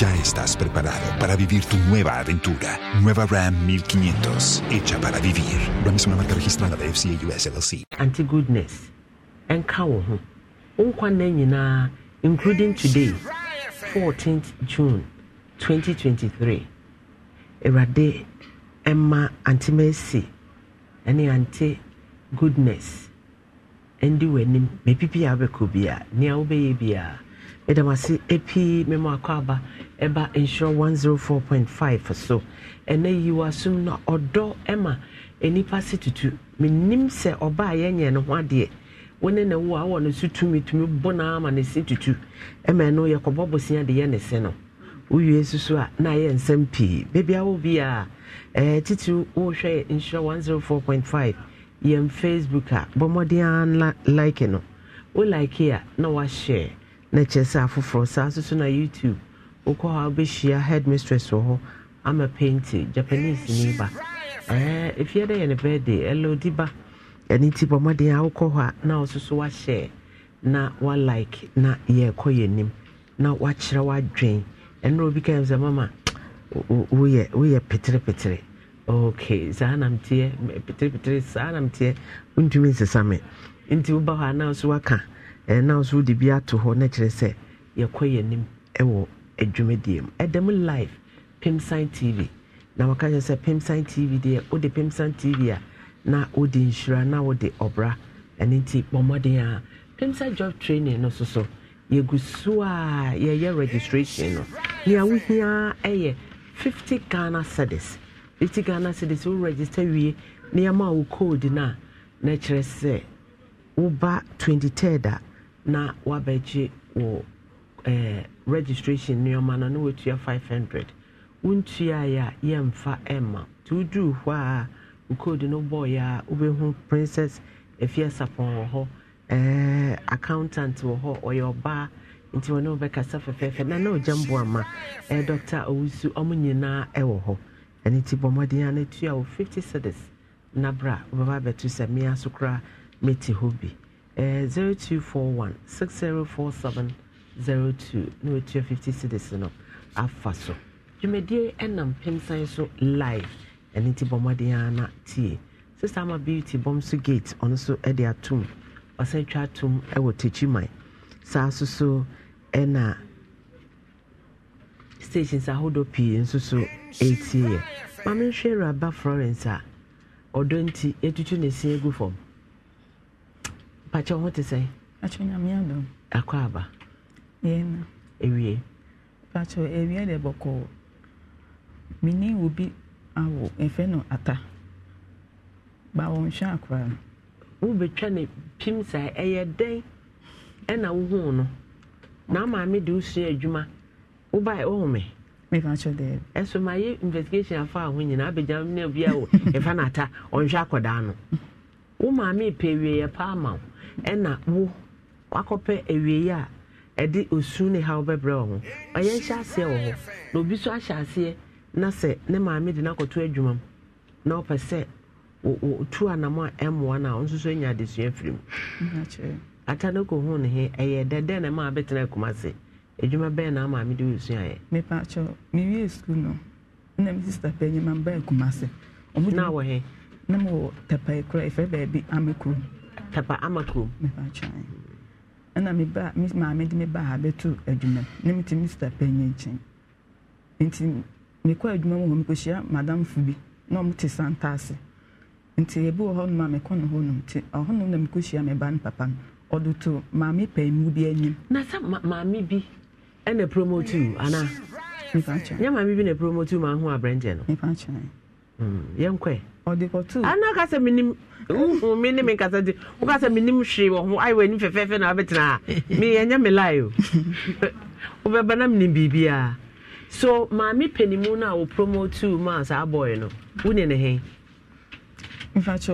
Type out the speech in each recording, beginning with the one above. Ya estás preparado para vivir tu nueva aventura. Nueva Ram 1500, hecha para vivir. Ram es una marca registrada de FCA US LLC. Anti goodness. Enka wo ho. Onkwanna nyina, including today, 14th June 2023. Erade Emma Anti Mercy. Any anti goodness. Endi wenim me pipi abekobia, ne awobeye bia. Edamasi epi memo akwaba eba insure 104.5 for so ene you assume na odo ema enipa situtu menim se oba ayenye no hwade woni na wo a wo no sutumitumi bona ama ne situtu ema no yekobo bosia de ye ne se no uye susu a na ye nsem pi bebia wo bia titu wo hwe insure 104.5 yem Facebook a bomodian like no wo like here na wa share na chesa afoforo sa so na YouTube ukoha obeshia headmistress oho ama painting Japanese ni ba if you dey any birthday hello diba any tipo modern ukoha na osusu wa share na wa like na ye koyenim na wa kire wa dwen eno obi kan ze mama we ye petre okay zanam tie petre zanam tie untumi sesame nti uba ha na osuwa ka and now so the bia to ho na kire se ye koyenim ewo adwumadiem edam live Pimsign TV na waka je se Pimsign TV de o de Pimsign TV a na o de insurance na o de obra eniti bomodin a Pimsign job training no so ye gusu a ye registration no ni awu hia eye 50 Ghana cedis 50 Ghana cedis o register wie ni ama wo code na kire se uba 23 na wabeji wo registration nyoma na no wetua 500 untua ya yemfa emma tudu hwa code no boy ya obehu princess efia sapon ho accountant ho oyoba nti wono be kasa fefefe na no jambo ama doctor owusu omunyina ewo ho eniti bomodi ana tua wo 50 cedis na bra baba betu semia sukra meti hobi 0241 604702 no 250 citizen of afaso you may dear enam Pimsign so live and inti bomadiana tea sister my beauty bombs gate on so edia tomb or central tomb I will teach you my so ena stations are hold up in so 8 year mamma share about Florence or don't you see a good form. Pacho, what to say? Pacho, I'm young. Aquaba. Yen, away. Pacho, away the boko. Meaning will be our inferno atta. Bawon Sharkwa. Who be trying Pimsa a day and a woman. Now, mammy do say Juma. Who buy all me? As for my investigation, I found when you abidam near Vio, if an atta on Sharkwa Dano. Oh, mammy, pay me a palm. Ena wo akope ewie a edi osune ha obebre ho oye hyaase ho na obi so ahyaase na se ne maame de na koto adwuma na opese o tu anamo m1 na onso so nya de sua frim atano ko hu ne he eye dede na ma betena Kumasi adwuma be na maame de osua ye me pa cho me wi school no na mi sister pe nyama be Kumasi omo na wo he na mo tepa kra ife be bi amekru Papa Amako, me patch. And I may back Miss Mamma made me by a two adjuman, named Mr. Penyanchin. Intin me quite no one because Madame Fubi, no mutis and tasse. Until a bow home, Mamma con honum, or honum cushia, my ban papan, or do two, Mammy pay movie any. Nasa, Mammy be, and a promo too, Anna. Me patch. Yam, I'm even a promo too, man who are Brendan. Me patch. Young quay. Or the two. Anna has a minimum. Meaning, make us a minimum she or I went for Fefe and Abetra. Me and Yamelayo over Banamni Bibia. So, Mammy Penimuna will promote 2 months our boy. No, wouldn't he? In fact,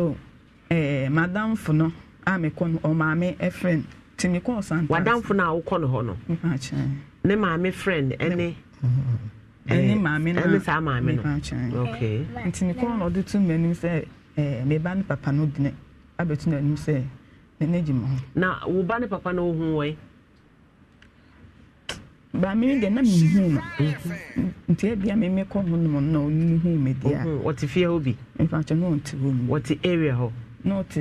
Madame Funo, I'm a con or mammy a friend. Timmy calls and Madame Funo, Conohono. Ne mammy friend, any mammy, and this are mammy. Okay. And Timmy call or the two men say, may ban papa no dinner. I bet you say, Nedimo. Now, will ban papa no way? But me, the name me call no, me dear. What if you be? In fact, what the area ho? Not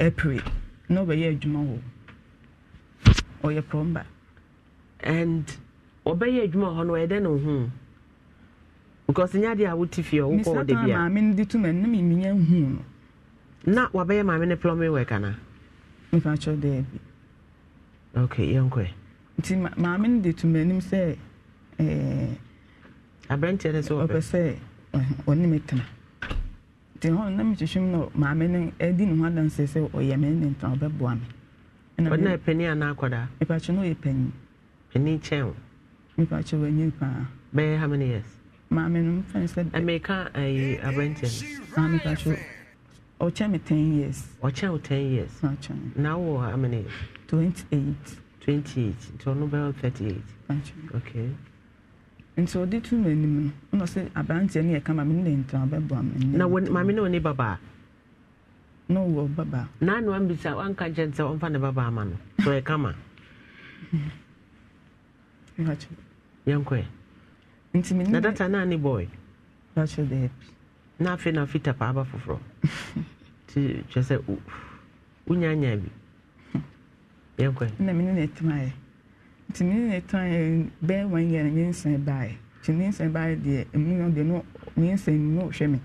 April. Nobody Jumo or your promba. And obey Jumo on where then or whom? Because in Yadia would if you all the beer. I mean, the two men mean whom. Not what by my mini plumbing worker. In fact, your day. Okay, young way. Mammy did to me say, I bent it as over say, only make them. The whole name to show no, mammy, I didn't want to say, or your men in trouble one. And I know a penny and aquada, if I should know a penny. Penny channel. If I should a new pa. May how many years? Mammy, I make a bent it. Mammy, I should. Or channel 10 years. Or channel 10 years. Now, how many? 28. 28, so number 38. Okay. And so the two men, I said, I banned any come and now when my men only Baba. No, Baba. None one beside one can't say on Baba man. So I come. Young quay. Intimidate that's an annie boy. That's your day. Nothing of it a papa for fro. To just say, Unyan. Minute my minute time bear one year means and buy. She means and buy the no means and no shame.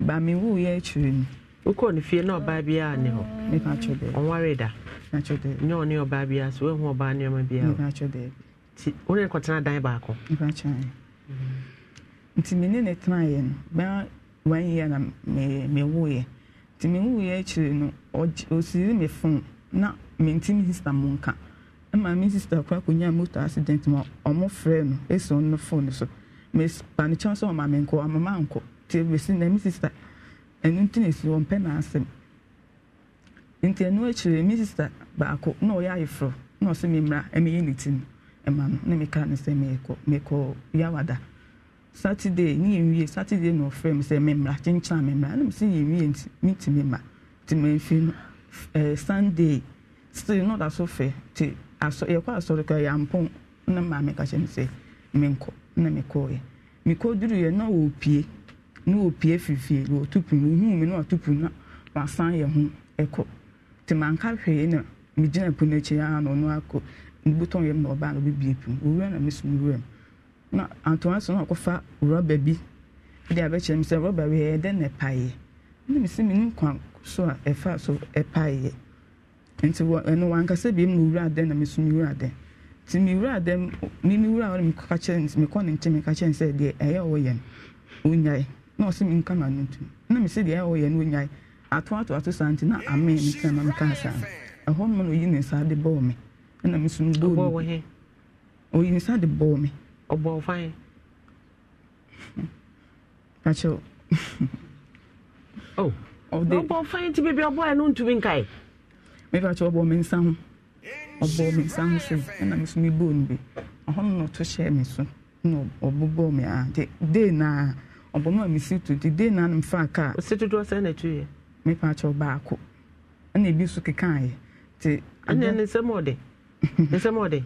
But me woo ye children. Who couldn't fear no baby? I know. Make natural day. On Warreda. Natural day. No near baby as well. More by near my beer. Natural day. Only cotton die back. It's a minute time. Bear 1 year and me woo ye. To me woo ye children or see me phone. Not maintain Mr. Monka. And my Mrs. Kwakunya motor accident or more friend is on the phone. So, Miss Panichans or my menko or my uncle till we see them, sister. And nothing is your pen answer. Intellectually, Mrs. Barco, no yafro, no semimra, and me anything. A man, Nemican, say, Mako, Yawada. Saturday, near Saturday, no frame, say, Memra, Tinchan, and I'm seeing me meeting Memra to make film. Sunday, still not as so fair. I saw your car, so the car, I'm pong, no mammy, I shall say, Menko, Namiko. Miko, do you know, P. No PFF, or two pin, whom you know, two pin, or sign your home, echo. To Mancafe, in a Mijana Punetian or Noaco, and put on your mobile with beeping, we ran a missing room. Not Antoine's uncle fat, rubber bee. The abbation said, Robert, we had then a pie. Let me see me quank. So a fast of a pie. And so one can say, be more than a Miss Murade. To me, rather Mimi round catchings, me calling Timmy Catching said the Aoyan. When I no seeming come on to. Let me say the Aoyan when I thought to Santina, I mean, Mr. Mancasa. A homeman within inside the bow me. And a Miss Mubo. Oh, inside the bow me. Oh, bow fine. Pacho. Oh. Of the boy fine to be a boy known to Winkai. Maybe I told woman some of bombing some and I miss me boon be. I want not to share me soon. No, or boob me, the day na or bomb me see to the day nan far car. Sit to send it to you. May patch or barco. And a busuki kind. And then it's a more day. It's a more day.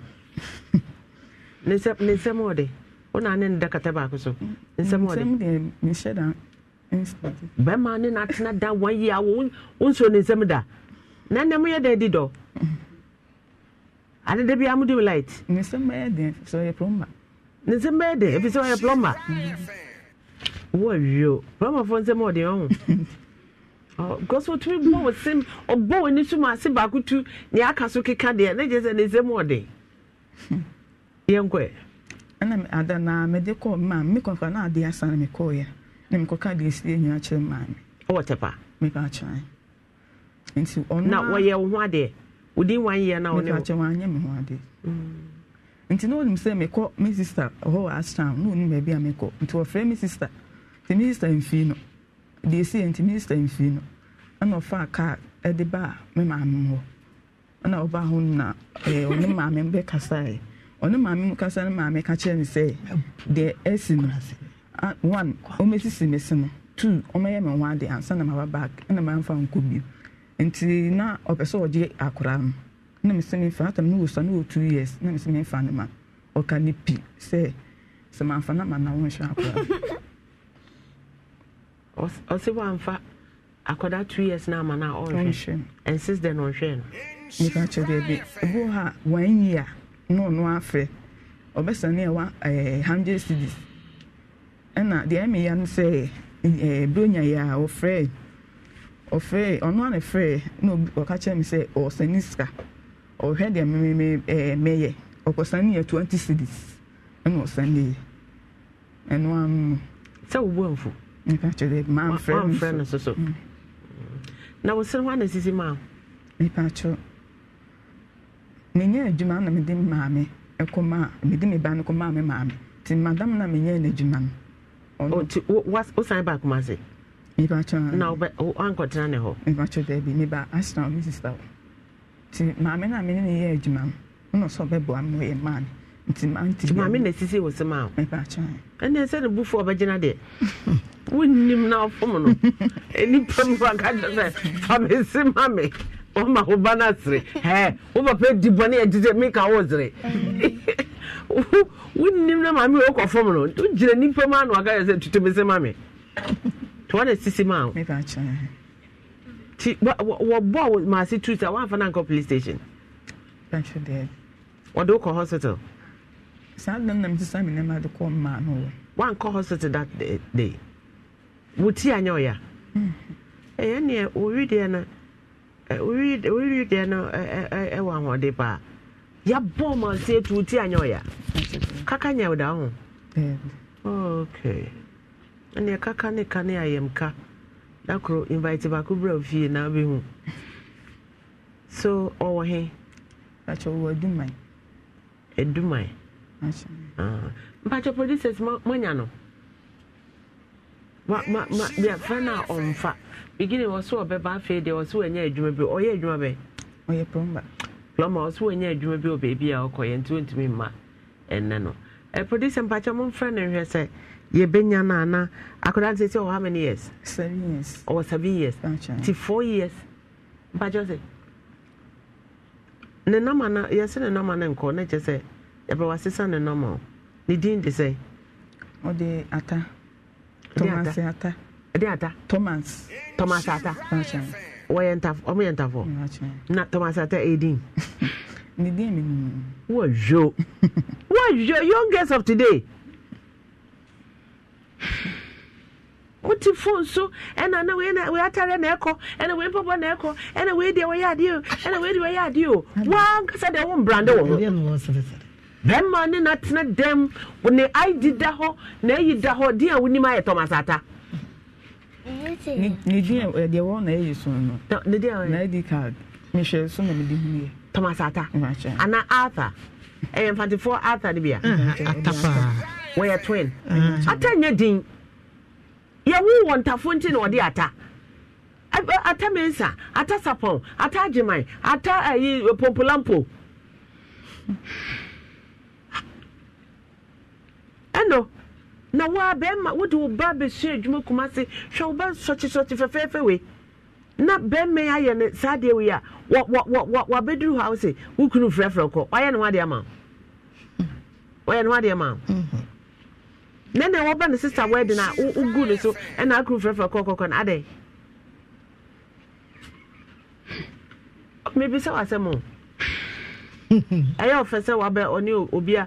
Let's up, let's a more day. On an end Dakatabaco. So, and some more day, Miss Shadow. Bemani and I not that 1 year won't show in Semida. None of me a dead door. I did be amid light. Mr. Madden, so a plumber. Mr. Madden, if you saw a plumber. What you? Plumber for some more the own. Because what we blow was same or bow in issue my Sibaku to the Akasuki candy and edges and is a more day. Young quay. And I'm Adana medical man, make of an idea, son, McCoy. Mammy. Or Tapa, make our try. And so on now, why you 1 day? Within 1 year now, never to 1 year, one day. And to know him say, make up Mrs. Star, a whole ass town, no, maybe I make up to a friend, Mrs. Star, the Minister in Fino. They say, and the Minister in Fino. and of a car at the bar, my mamma. And I'll bow on the mammy Beccasai. On the mammy Cassan, mammy catching say, the Essinus. One, O Mrs. Missimo, two, O my and one day, and son of our back, and a man found could be. And tea now of a soldier acram. No missing fat and moose and 2 years, no missing fanima. Or can it be, say, Samantha, man, I won't shout. Also, one fat. I could have 3 years now, man, and since then, on shame. You can't be a 1 year, no affair, or best near 100 cities. And the Emmy and say, Brunia or Frey or Frey or not a Frey, no, or catch him say, or Seniska or head a mayor or Cosania 20 cities, and was Sunday. And one so woeful. You catch it, my friend, so. Now, someone is his mouth. Nipacho Nina Jumana Medim Mammy, a coma, Medimibano Mammy, Mammy, till Madame Namine Juman. Oh, what's I back, Mazi? Nipacho, now, but oh, Uncle Dano, Nipacho, there be neighbor, I saw Mrs. Bell. Till Mammy, I mean, a Juman, no so bebo, I'm way a man. It's a man to Mammy, the city was a mouth, Nipacho. And they said a boof for Virginia did. Wouldn't him now, Pomano? Any Pomaka from his mammy. Oh my banatri, hey, overpaid the bonnet and didn't make a ordinary. Wouldn't name my milk or formula. Do you need per man or guys to Miss Mammy? 20 city mount. What ball with my city to one for an uncle police station? That's your dead. Or Doco Hospital. Sandon them to Simon and Mother call man. One call hospital that day. Would see I know ya? Eh, near Uridiana. We read a one more day bar. Ya bomber say to Tianoya. Cacanya down. Okay. And your cacane canny I am car. That crow invited Bakubra of ye now be home. So, oh, hey, that's all do mine. A do mine. But your producers, Manano. My friend, on fat. Beginning was so a baby, there was so near a dream, or a drummer. Or your plumber. Plumber was so near a dream, baby, I'll call and tune to me, ma. And Nano. A producer and patron friend, and he said, Ye Benyana, I could answer how many years? 7 years. Or 7 years. 4 years. But Joseph. The number, yes, and no man and corner, just say, ever was his son and normal. They didn't say, or the atta. Thomas Atta. Deata Thomas Atta. Why enter? Omi enter for. Not Thomas Atta 18. What your youngest of today? What the phone so? And I know we are telling echo, and we pop on echo, and away they were at you, and away they were at you. One said their own brand. Them money not them when they I did that ho, nay, you da ho, dear, when you my Thomas Atta. Nidia, they won't age soon. The dear lady card, Michelle, so many Thomas Atta, and Arthur, and 44 Arthur, the beer. We're twin. I tell you, Dean, you won't have fountain or the Atta. Atta Mesa, Atta Sapon, Atta Jemai, Atta Populampo. No, now why Bemma would do Babby Shade Kumasi show about such a fair way? Not Ben may I and Sadia we are what bedroom house who couldn't referral. Why and what the amount? Why and what the amount? Then I open the sister wedding. I good so and I could refer cocoa and a day. Maybe so as a more. I offer so about on you, Obia.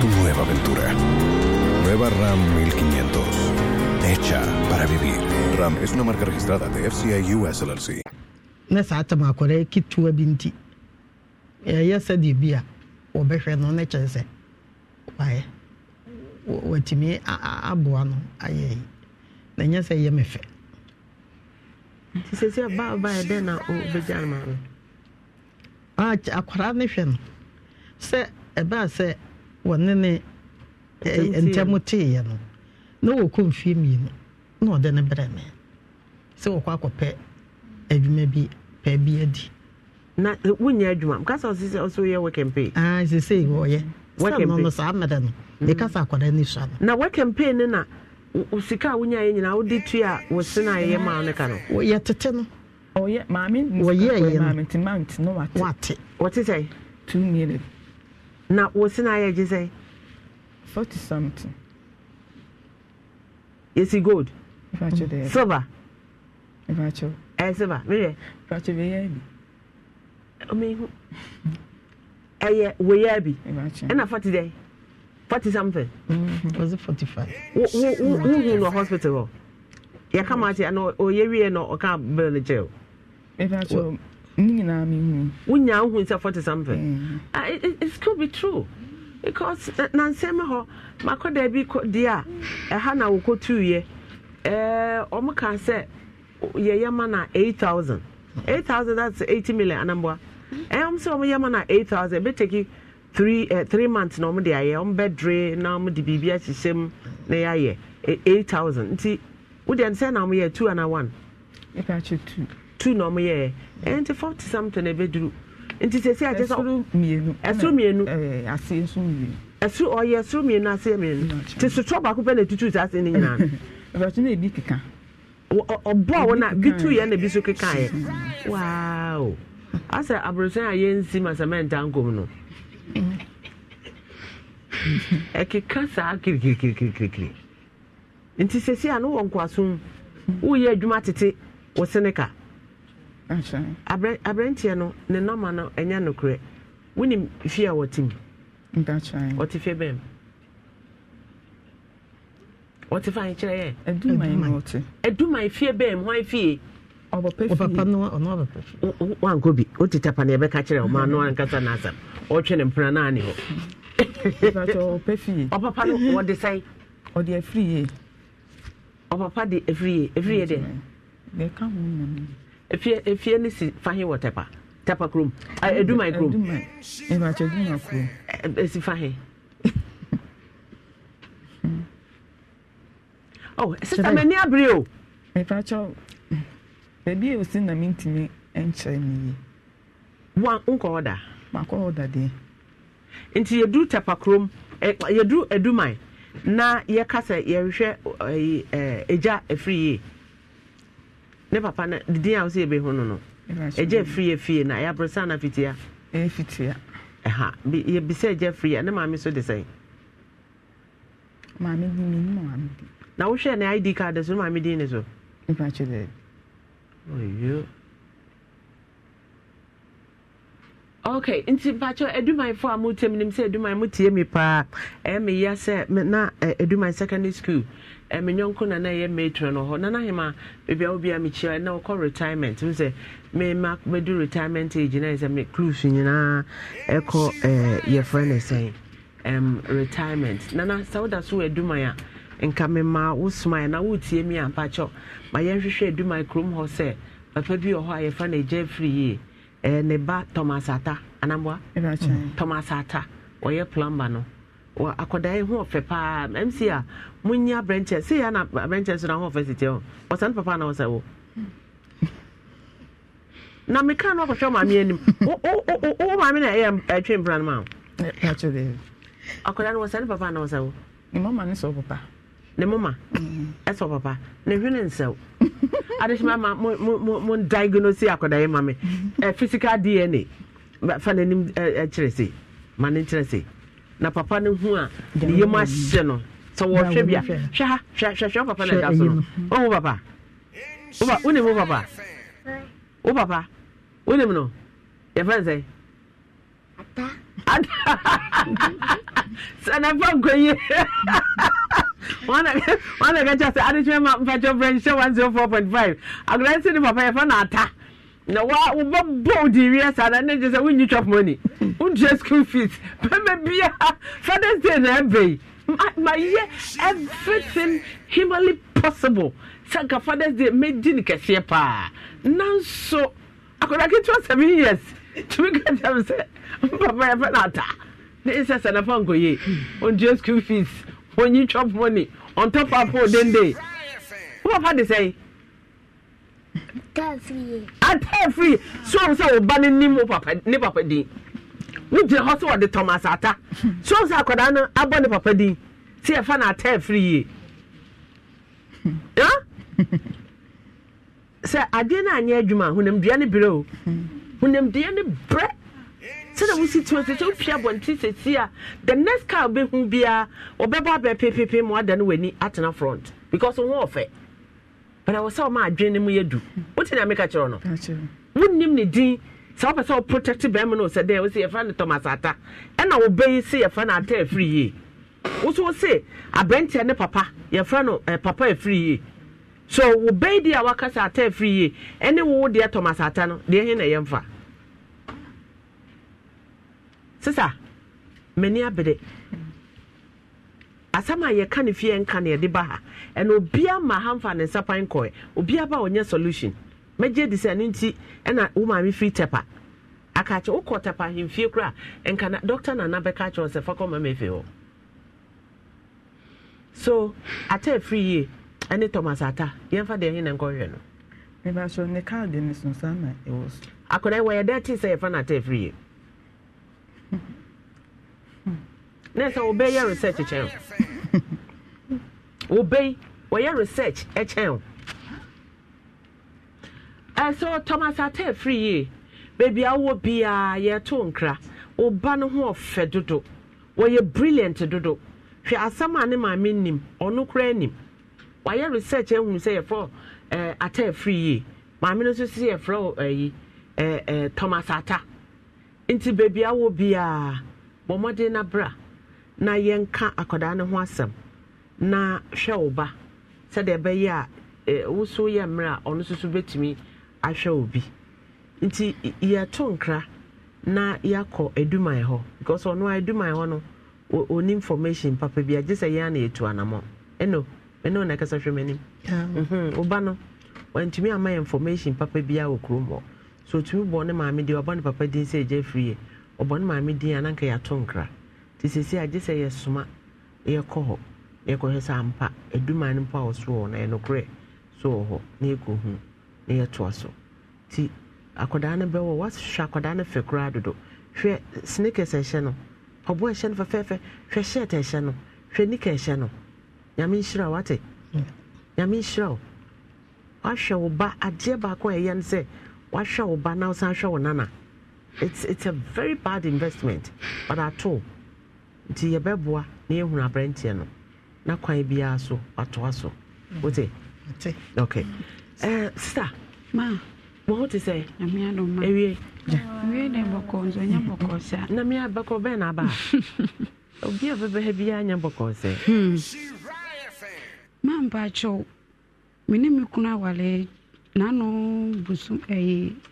tu nueva aventura. Nueva Ram 1500. Hecha para vivir. Ram es una marca registrada de FCA US LLC. Nessa Tamacore kit to a binti. Yes, a debia or better no nature. Why, what to me, a buono, aye. Then yes, I am a fair. She says, You're about by a dinner over German. Arch a coronation. Say a bass, one in a no, confirm no, then a brand. So, quack or pet, and you may be pay beard. Not the winner drum, because also your work and pay. As you say, oh, yeah. Working on the side, madam, because I could any son. Now, what campaign in a Usika Winya in our ditria was Sena Yamanakano? We are to ten. Oh, yeah, mammy. Well, yeah, mount. No, what is I? 2 million. Now, what's an I just say? 40 something. Is he good? Silver. Eventually. As ever, really? Virtually. I mean, we are be. And a 40 day. 40 something. Was it 45? Who no hospital? You come out here and or you know, or can't burn the jail. Eventually. Now who is 40 something. It could be true. Because Nansemaho, Makodebi, dear, a Hana will go 2 years. Omaka said, Yamana 8,000. 8,000, that's 80 million. Number. I'm so Yamana 8,000. Be taking 3 months normally. I am bedray, normal DBBS system, Naye, 8,000. See, we then send our year 2 and 1. If I should 2 normal year, and 40 something a bedroom. Nti sesi a jesa mienu asu mienu ase nsu mienu asu oye asu mienu ase mienu ti so trouble ko pe na tutu ase ni nyina na so na ebi keka obo a wona bitu ye na bi so keka ye wow asa abrosan aye nsi masamenta ankom no ekeka sa kikikikikikiki nti sesi a no wonko aso wo ye adwuma tete wo seneka Abrenti no ne normal no enya nokre woni fie a wotim ntacha oti fie bem oti fine chere eduma fie bem hwan fie obapa no ono obapa wan go bi oti tapa na ebeka chere o ma no ankasa na asam o twe ne mpra na ani ho ntacha opefie obapa no o de sai o de afrie obapa de every year de they come. If you see Fahi or Tapa, Tapa Groom, I do my groom. If I do my groom, it's Fahi. Oh, Sister Mania Brio. If I show, maybe you send a mean to me and Chinese. One uncle order, my order day. Until you do Tapa Groom, you do a do my. Now, your castle, your share a jar a free. Papa, the day I say, be no. A Jeffrey, fear, I have Rosanna Fitia. A Fitia. Aha, be said Jeffrey, and the mammy so the same. Mammy, now share an ID card as my medina so. If I should it. Oh, you. Okay, in Simpacho, I do my four mutim, and say, do my mutimi pa, and me, yes, na I do my secondary school. And my uncle and I am matron or Nana, maybe I will be a mature and now call retirement. Who say, may mark me do retirement age and I make clues in an echo your friend is saying, retirement. Nana, so that's who I do my and come ma who smile and I would see me and patch up. My young shade do my groom horse, but maybe your high friend a Jeffrey and a bat Thomasata, and I'm what Thomasata or your plumber no. Well, I could have a papa, MCA, Munya branches, see, and branches in our office. Or San Papa knows. Now, me can't show my meaning. Oh, I mean, I am a chamber and mount. Actually, I could have San Papa knows. The moment is over, Papa. The moment, that's over, Papa. The villain so. I just mamma, one diagnosis, I could have, Mammy, a physical DNA, but for the name, a tracy, man, interesting. Na papa ne hu a ye ma hye no so wo hwe bia hwe papa na da so no o papa oba uni mo papa o papa uni mo no ye fa say ata sana fa goye wana ga just adjustment for branch 104.5 agradece ni papa ye fa na ata Now, what about DVS and I just a win of money? Who just school fees? Maybe Father's Day and every my year, everything humanly possible. Sanka Father's Day made Dinica Shepa. Now, so I could get 7 years to make them say, Papa Fanata. This is an Afango ye on just school fees when you chop money on top of 4 days. What have they say? Free. So I'm so banning Nemo Papa, Papa D. With the hospital of the Thomas Atta. So I could honor Abon Papa D. See a fan at tear free. Sir, I didn't know Juma, who named Diana below, who named Diana Brett. So that we see to us, it's Opia Bontis here. The next car will be who be a or Baba pay more than we need at an front because of warfare. But I was so mad, Jenny Muedu. What did I make a channel? Wouldn't him the D? So I saw protective Bamano said there was a friend of Thomas Atta, and I will be see a friend at 3 years. Also say, I bent and papa, your friend of papa 3 years. So we obey the Awakas at 3 years, and then would dear Thomas Atano, dear Hina Yamfa. Sister, many a bede. Asama ye can if ye and can ye debaha, and obia my hamfan and sapine coy, obia about your solution. Major descending tea and a woman free tepper. I catch all quarter by him few cra, and can doctor and another catch on Safakoma Mayfield. So I tell 3 years, and it Thomas Atta, Yanfa de Hin and Goyen. If I show Nicar Dennis on Sunday, it was. I could wear that tea, say, if I tell 3 years. Next, I obey your research channel. Obey your research channel. I saw Thomas Atta 3 years. Baby, I will be a year to uncra. Oh, Bano, who of Fedodo. Were you brilliant to do? She has some animal, I mean him, or no cranny. Why your research channel say a fro Atta 3 years? My minister see a fro a Thomas Atta. Into baby, I will be a Momade na bra. Na yenka akodane ho asem na hwe oba se de be ya wuso ye mra ono susu betimi ahwe obi nti ye tonkra na yakọ eduman ho because ono eduman ho no oni information papa bia je se ye na etu anamo eno na kasa hwemani oba no wantumi ama information papa bia okrumo so tumi bo ne maami de oba ne papa din se je free oba ne maami din ananka ya tonkra. This is I just say yes, summa, a coho, a cohesampa, a duman and power sworn, and no grey, so ho, near go home, near torso. Tea, a codana bell was shacodana for grado, she snickers a channel, a boy shan for fefe, she shet a channel, she nick a channel. Yamin shrow, what it? Yamin shrow. I shall ba a dear back way and say, what shall ba now, San Show Nana? It's a very bad investment, but at all. Ti ye beboa na ehun abrante no na kwan bia so ato aso wote okay sister ma what to say na me ado ma ewie na boko nzo nya boko sa na me abako be na ba obi abebe bia nya boko se ma mba cho me ne me kuna wale na no busum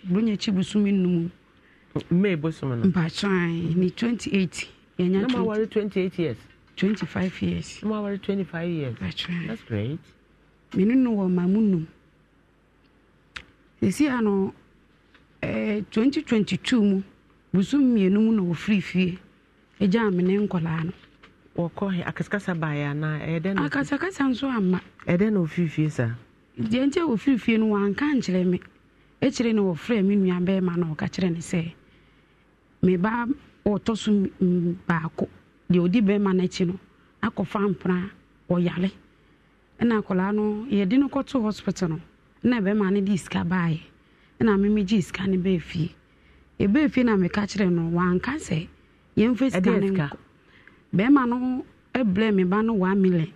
bunya chi busum num me busum no mba cho ni 28 I'm already 28 years. 25 years. I'm already 25 years. That's right. That's great. I don't know what my mum. You see, I know 2022, we soon me no free fee. A jam in Encolano. Or call her Akascasa by Anna, Eden Akasacas and so am Eden of free fee, sir. The entire of free fee no one can't tell me. Actually, no frame in me and bear man or catcher and say, me bab. Or Tosum Baco, the Odibe Manechino, Acofam Pra, or Yale. And Acolano, ye didn't go to hospital, never money disca by, and I made me gis canny bay fee. A bay fee, I may catch them one can say, young face canning. Bemano, a blame me bano 1 million.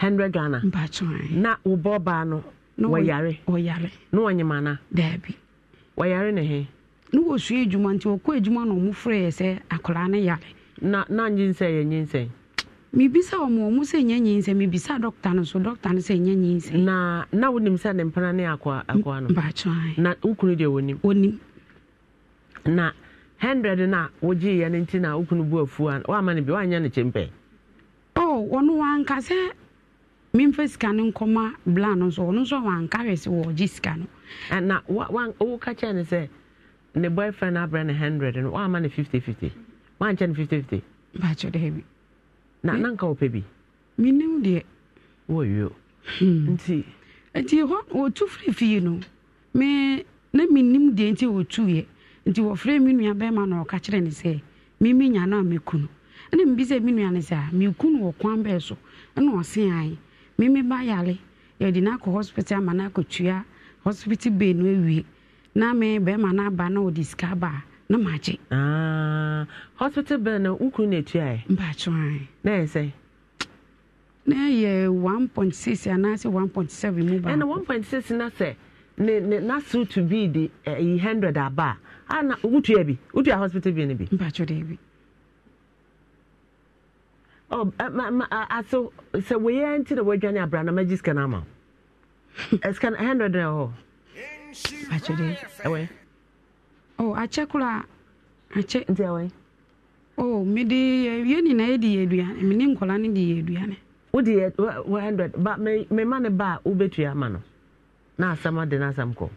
100 Ghana, Bachelor, not Ubobano, no Yare, or Yale, no any manner, Debbie. Why are in a hay? No, she juman to a quid, juman or mufre, say, a colana yale. Not none, you say, and you say. Me bisa omo se nyanyi nse me bisa doctor no se nyanyi nse na wonim se ne mpana ne akwa akwa no na ukunu de wonim na 100 na woji ye ne ntina ukunu bu afu an wa ma ne bi wanya ne chempe oh wonu wan ka se me mfesika ne nkoma bla no so wonu so wan ka wese woji sika no na wan o ka che ne se ne boyfriend abra ne 100 no wa ma ne 50-50 wan che ne 50-50 ba cho de hebi na nanka o pebi minim de wo yo nti ho o tu free fee no me na minim de nti o tu ye nti wo free mi nua be ma na o ka kire ne se mi minya na me kunu na mi bi se mi nua ne se a me kunu o kwan be so na o se ai mi me ba yale ye di na ko hospital ma na ko tua hospital be no ewie na me be ma na ba na o discover no magic. Hospital bill na ukru na etu ai. Mba chwan. Na say. Na ye 1.6 and I say 1.7 move. And 1.6 na say na so to be the 100 aba. Ana utu e bi. Utu ya hospital bill na bi. Mba chode bi. Oh, so we enter the word journey abra na magic na ma. Es kan 100 na ho. Mba chode. Ewe. Oh, I check the way. Oh, me de you ni na e di eduan, me ni nkola ni di eduan. Wo de 100, but me ma ne ba wo betua ma no. Na asama de na samko.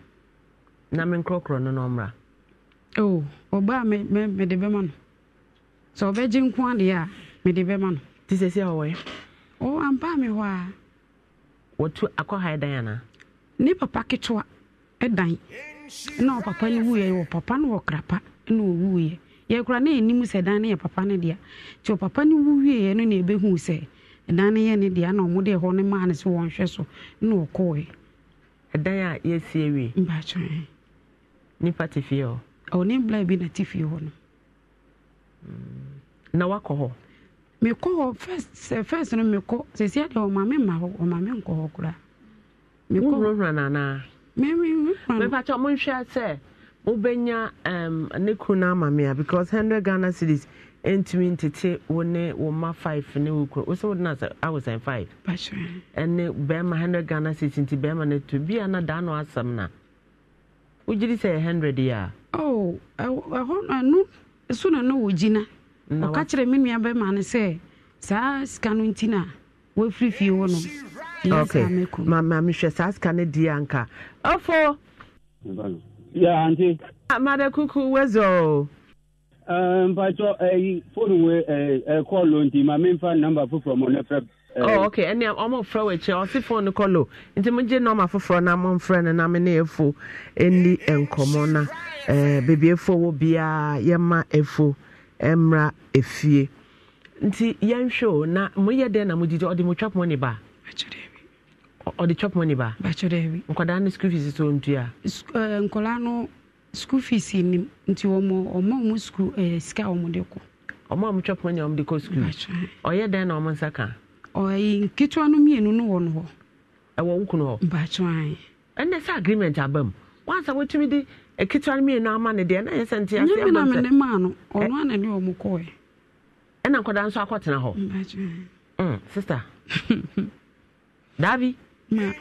Na me nkrokro no nomra. Oh, oba me de be ma no. So be ji nko ade a, me de be ma no. Ti sese o we. Oh, ampa me ho a. Wo tu akọ ha dan na. Ni papa ketua edan. No papa ni wuye wo papa no krapa na owuye ye kura na enim se dan na papa ne dia che papa ni wuye no na ebehu se dan na ye ne dia na omo de ho ne ma ne se won hwe so na okoe edan a ye sie wi mba cho ni patifio o ni bla bi na tifio ho no na wako ho me ko ho first no me ko se se de o ma me ma ho o ma me nko ho kura me ko ro na na me pa cho mun share say obenya ne kuna mama because 100 Ghana cedis entumi ntete woni wo ma 5 ne wo kro so na I was in 5 pa sure and be ma 100 Ghana cedis nti be ma ne to be na Dano asam na ujiri say 100 ya oh no so na no ujina o ka kire me nua be ma ne say sa ska no ntina we free fee wo no. Okay, Mama, Mistress, ask Canada Dianca. Oh, for yeah, Auntie. Mother Cuckoo was all. But a phone way call on the my main phone number from on the oh, okay, and I'm almost from a chair. I'll see phone call. Intermediate number for friend, I'm on friend, and I'm an AFO. Any and Comona, baby, a fool will be a Yama AFO, Emra, a fee. Young show, not more than I would do all the much up money bar. Or the chop money ba bachelor nkola school fees so ntua nkola no school fees ni nti omo school sika omo de ko omo chop money omo de ko school oye den na omo nsaka oyi kitwa no mienu no wono ho e wo wukunu ho bachelor and there's agreement abam once awetumi de kitwa no mienu ama ne de na yesente ase abam na me ma no ono ana ne omo ko e na nkola nso akotena ho bachelor sister Davi, ma.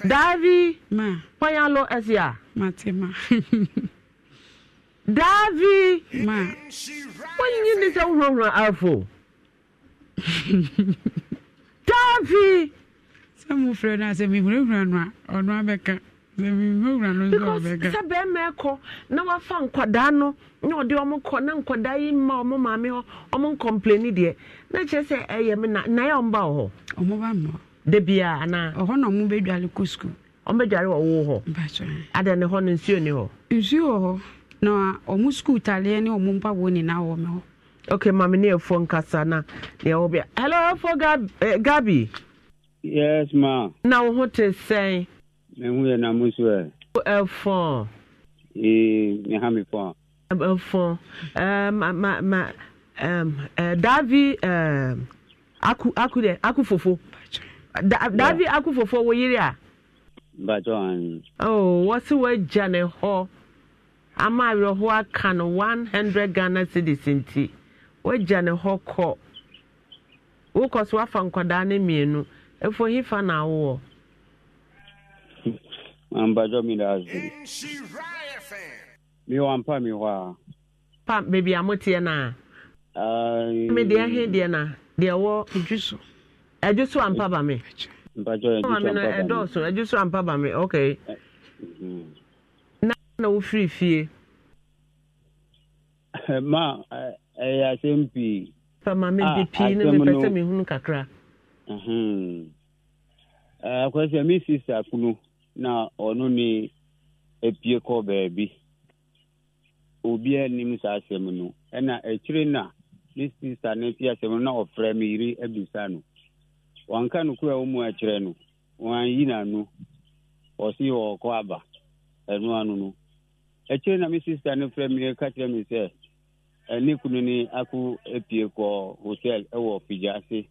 Davi, ma. Payalo Asia, Matima. Davi, ma. When you need to run alfo. Davi, some of friend as a run or no becker. Because Saber Merco, no, I found Quadano, no, the Omoconan Quadai, Mamma, Mammy, Omon complaining, dear. Not just say, I am Nayon Bao, Omobamo, the beer, and I, or Honor Mube Dalicusco, Omedaro or Woho, Adan the Honan Sunio. Is you no, Omusco Italian or Mumpa won in our mill? Okay, Mammy, near phone Cassana, the Obia. Hello for Gabby. Yes, ma. Now, what to say? Memuye na muswe. Elfon. Me ha me fon. Elfon. Davi aku fofo. Davi aku fofo wo yiri a. Bajon. Oh, what's we jane ho? Ama we ho aka no 100 Ghana cedis nti. We jane ho ko. Ukosu afa nkoda ne mienu efo hifa na wo ambajo mi dazu mi wampa mi wa pa baby amote na me dia he dia na dia wo ejuso ejuso ampa ba me ambajo ejuso ampa ba me okay na wo free fie ma I SMP Mama DP na me pese me hunu kakra. Mhm. Eh kwese me sister kunu na ono ni epie ko baby. Obi anim sa asem no. E na ekire na this sister na epie asem na ofre me yiri abisa no. Wanka no kura omu akire no. Wan yi na no. Osi o ko aba. Enu anu no. Ekire na me sister na ofre me ka kire me se Nikunini aku epieko hotel ewo pijasi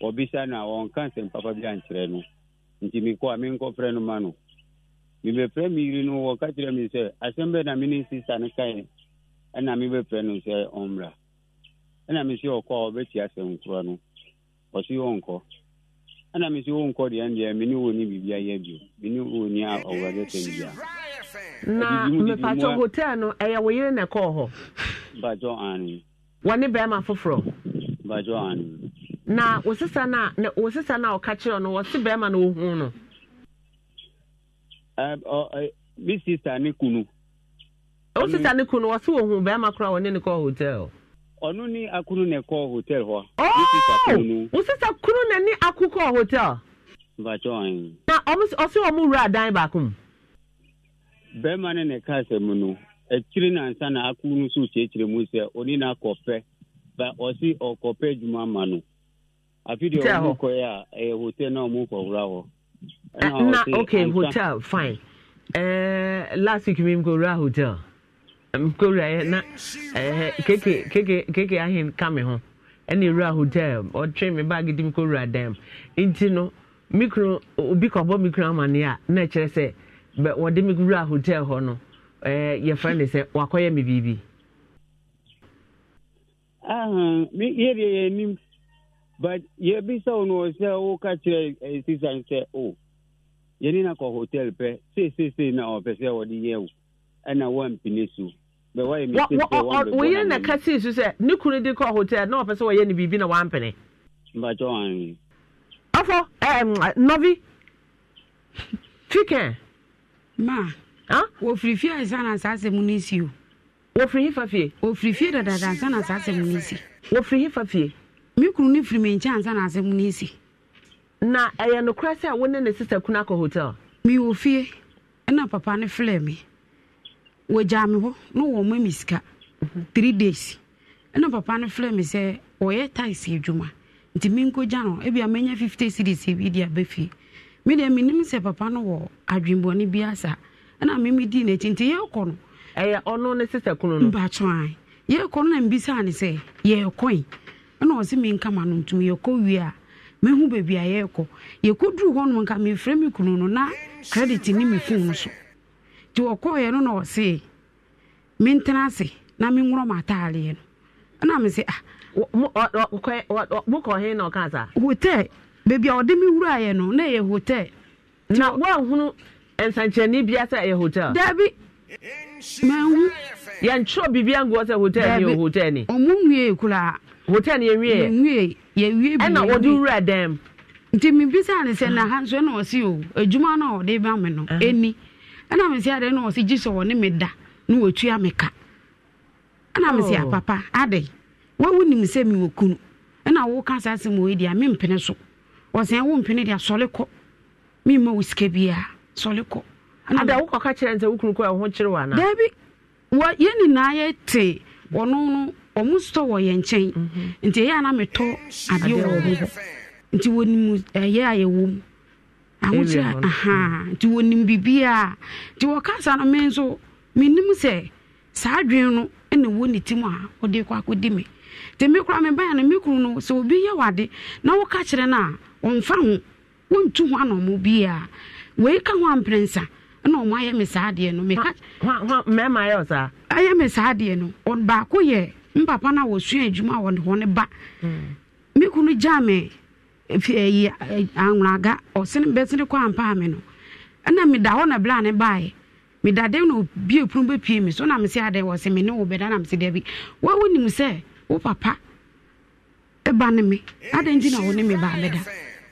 obisa na won kansen papa bi ankyere no ntimi ko amenko frenu manu mi be premier no wo katire mi se asembe na mini sister ne kai na mi be frenu se omra na mi se okwa obeti asem kro no osi onko na mi se onko de ande mi ni woni bibia ya bio mi ni woni a owade tenja na me pacho hotel no eya wo yire na ko ho bajo ani wani be ma foforo bajo ani na osisa na o ka kire no wose be ma na ohu no mi sister ne kunu osisa ne kunu wose ohu be ma kra woni ne ko hotel onu ni akunu ne ko hotel ho osisa kunu na ni akuko hotel bajo ani na osi o mu ra dan bakum be ma ne ne ka se mu no ekiri na nsa na akunu so chechire mu se oni na akọpẹ ba osi okọpẹ juma manu afidi o ko ya hotel na mu ko rawo na okay ansa. Hotel fine last week me go ra hotel go ra na keke ahin kame ho eni ra hotel o train me bag dim ko ra dem intino micro obi ko bo micro amane a na kire se be o de me ra hotel ho no your friend is wakoye me bibi me here nim but ye be so no say o ka kire season say oh ye ni na ko hotel pe say na o pe say o di ye o na wan pinisu be why me say o ye na ka say su say ni kunu di ko hotel na o pe say o ye ni bibi na wan pene mba jo an afo novi chicken ma wo frifie ansa na asase munisi wo frifie fafie wo frifie dada ansa na asase munisi wo frifie fafie mi kunu ni frime nche ansa na asase munisi na eye no kra se a woni ne sister kuna ko hotel mi wo fie na papa ne fle mi wo ja me ho no wo ma mi sika 3 days na papa ne fle mi se oye taxi adwuma ntimi nko ja no e bia menya 50 cedis e bi dia be fie mi de minim se papa no wo adwembo ne biasa ana mimi di na tinti ye ko no eya ono ne sister kuno no ba twan ye ko no na mbisa ne se ye koin ana o se mi nka ma no ntum ye ko wi a mehu ba bia ye ko dru ho no nka me frame kuno no na credit ni me fun so ti o ko ye no na o se maintenance na me nworo matale no ana me se ah mo ko he no kaza hotel bebia o de mi wura ye no na ye hotel na wa hunu and Sanchani Biasa a hotel. Debbie, man, Yan Chob Bibian was a hotel, you hotel. Omunia Kula, hotel, ye, and I will do read them. Timmy Bisan is in a handsome or seal, a Jumano, de Bamano, any. And I'm say I don't know, see, just or Nemeda, no Chiameca. And I'm say, Papa, Ade, what wouldn't you say me will coon? And I walk as I some way, dear, mean pencil. Was I won't penny a solico? Me mo scabia. Soleko ada wo kɔ ka kyerɛ nte wo kunu kɔ ho kyerɛ wa na dabi wo ye ni na ye te wɔno no ɔmo sto wɔ ye nkyɛn nti ye ana meto ade wɔ ho nti woni mu ye aye wom aho kyerɛ aha nti woni bibia nti wo ka sa no menso menim sɛ saa dwen no ene wo ni tim a wo de kwa kɔ di me nti me kura me ban na me kunu no sɛ obi ye wade na wo ka kyerɛ na ɔmfa ho wontu ho anɔmo bia we ka ho amprensa na o ma ye me saade no me ka me ma ye o sa aye me saade no on ba ko ye mpapa na wo sua adwuma wo ne ba mikunu jame fie anwaga osin betin ko ampa me no na mi da ho na bla ne bae mi da dem no bi opun be pie mi so na me se ade wo se me ne wo be da na me se da bi wo wonim se wo papa e ba ne mi ade nji na wo ne me ba me da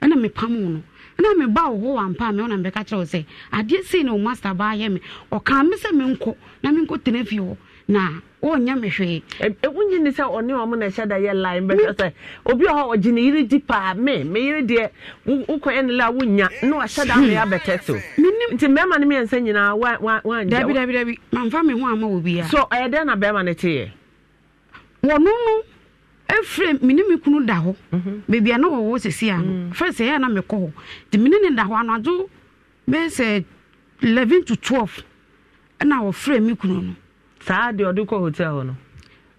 na me pam no na me ba wo ampa me na me ka kire wo se ade sei no master ba ye me o kan me se me nko na me nko tena fie wo na o nya me hwe e wunyi ni se oni o mo na shada ye line be se obi ho o gine yiri di pa me yiri de ukwe en la wunya na wa shada me abeteso nti me ma ne me ensa nyina wa anja dabi mamfa me ho ama obi ya so e de na be ma ne te ye wo nunu efrem mini me kunu da ho bebia na wo sesi ano first e na me ko ho ti mini ne da ho ano ajo me se 11 to 12 na wo frem me kunu no saade oduko hotel no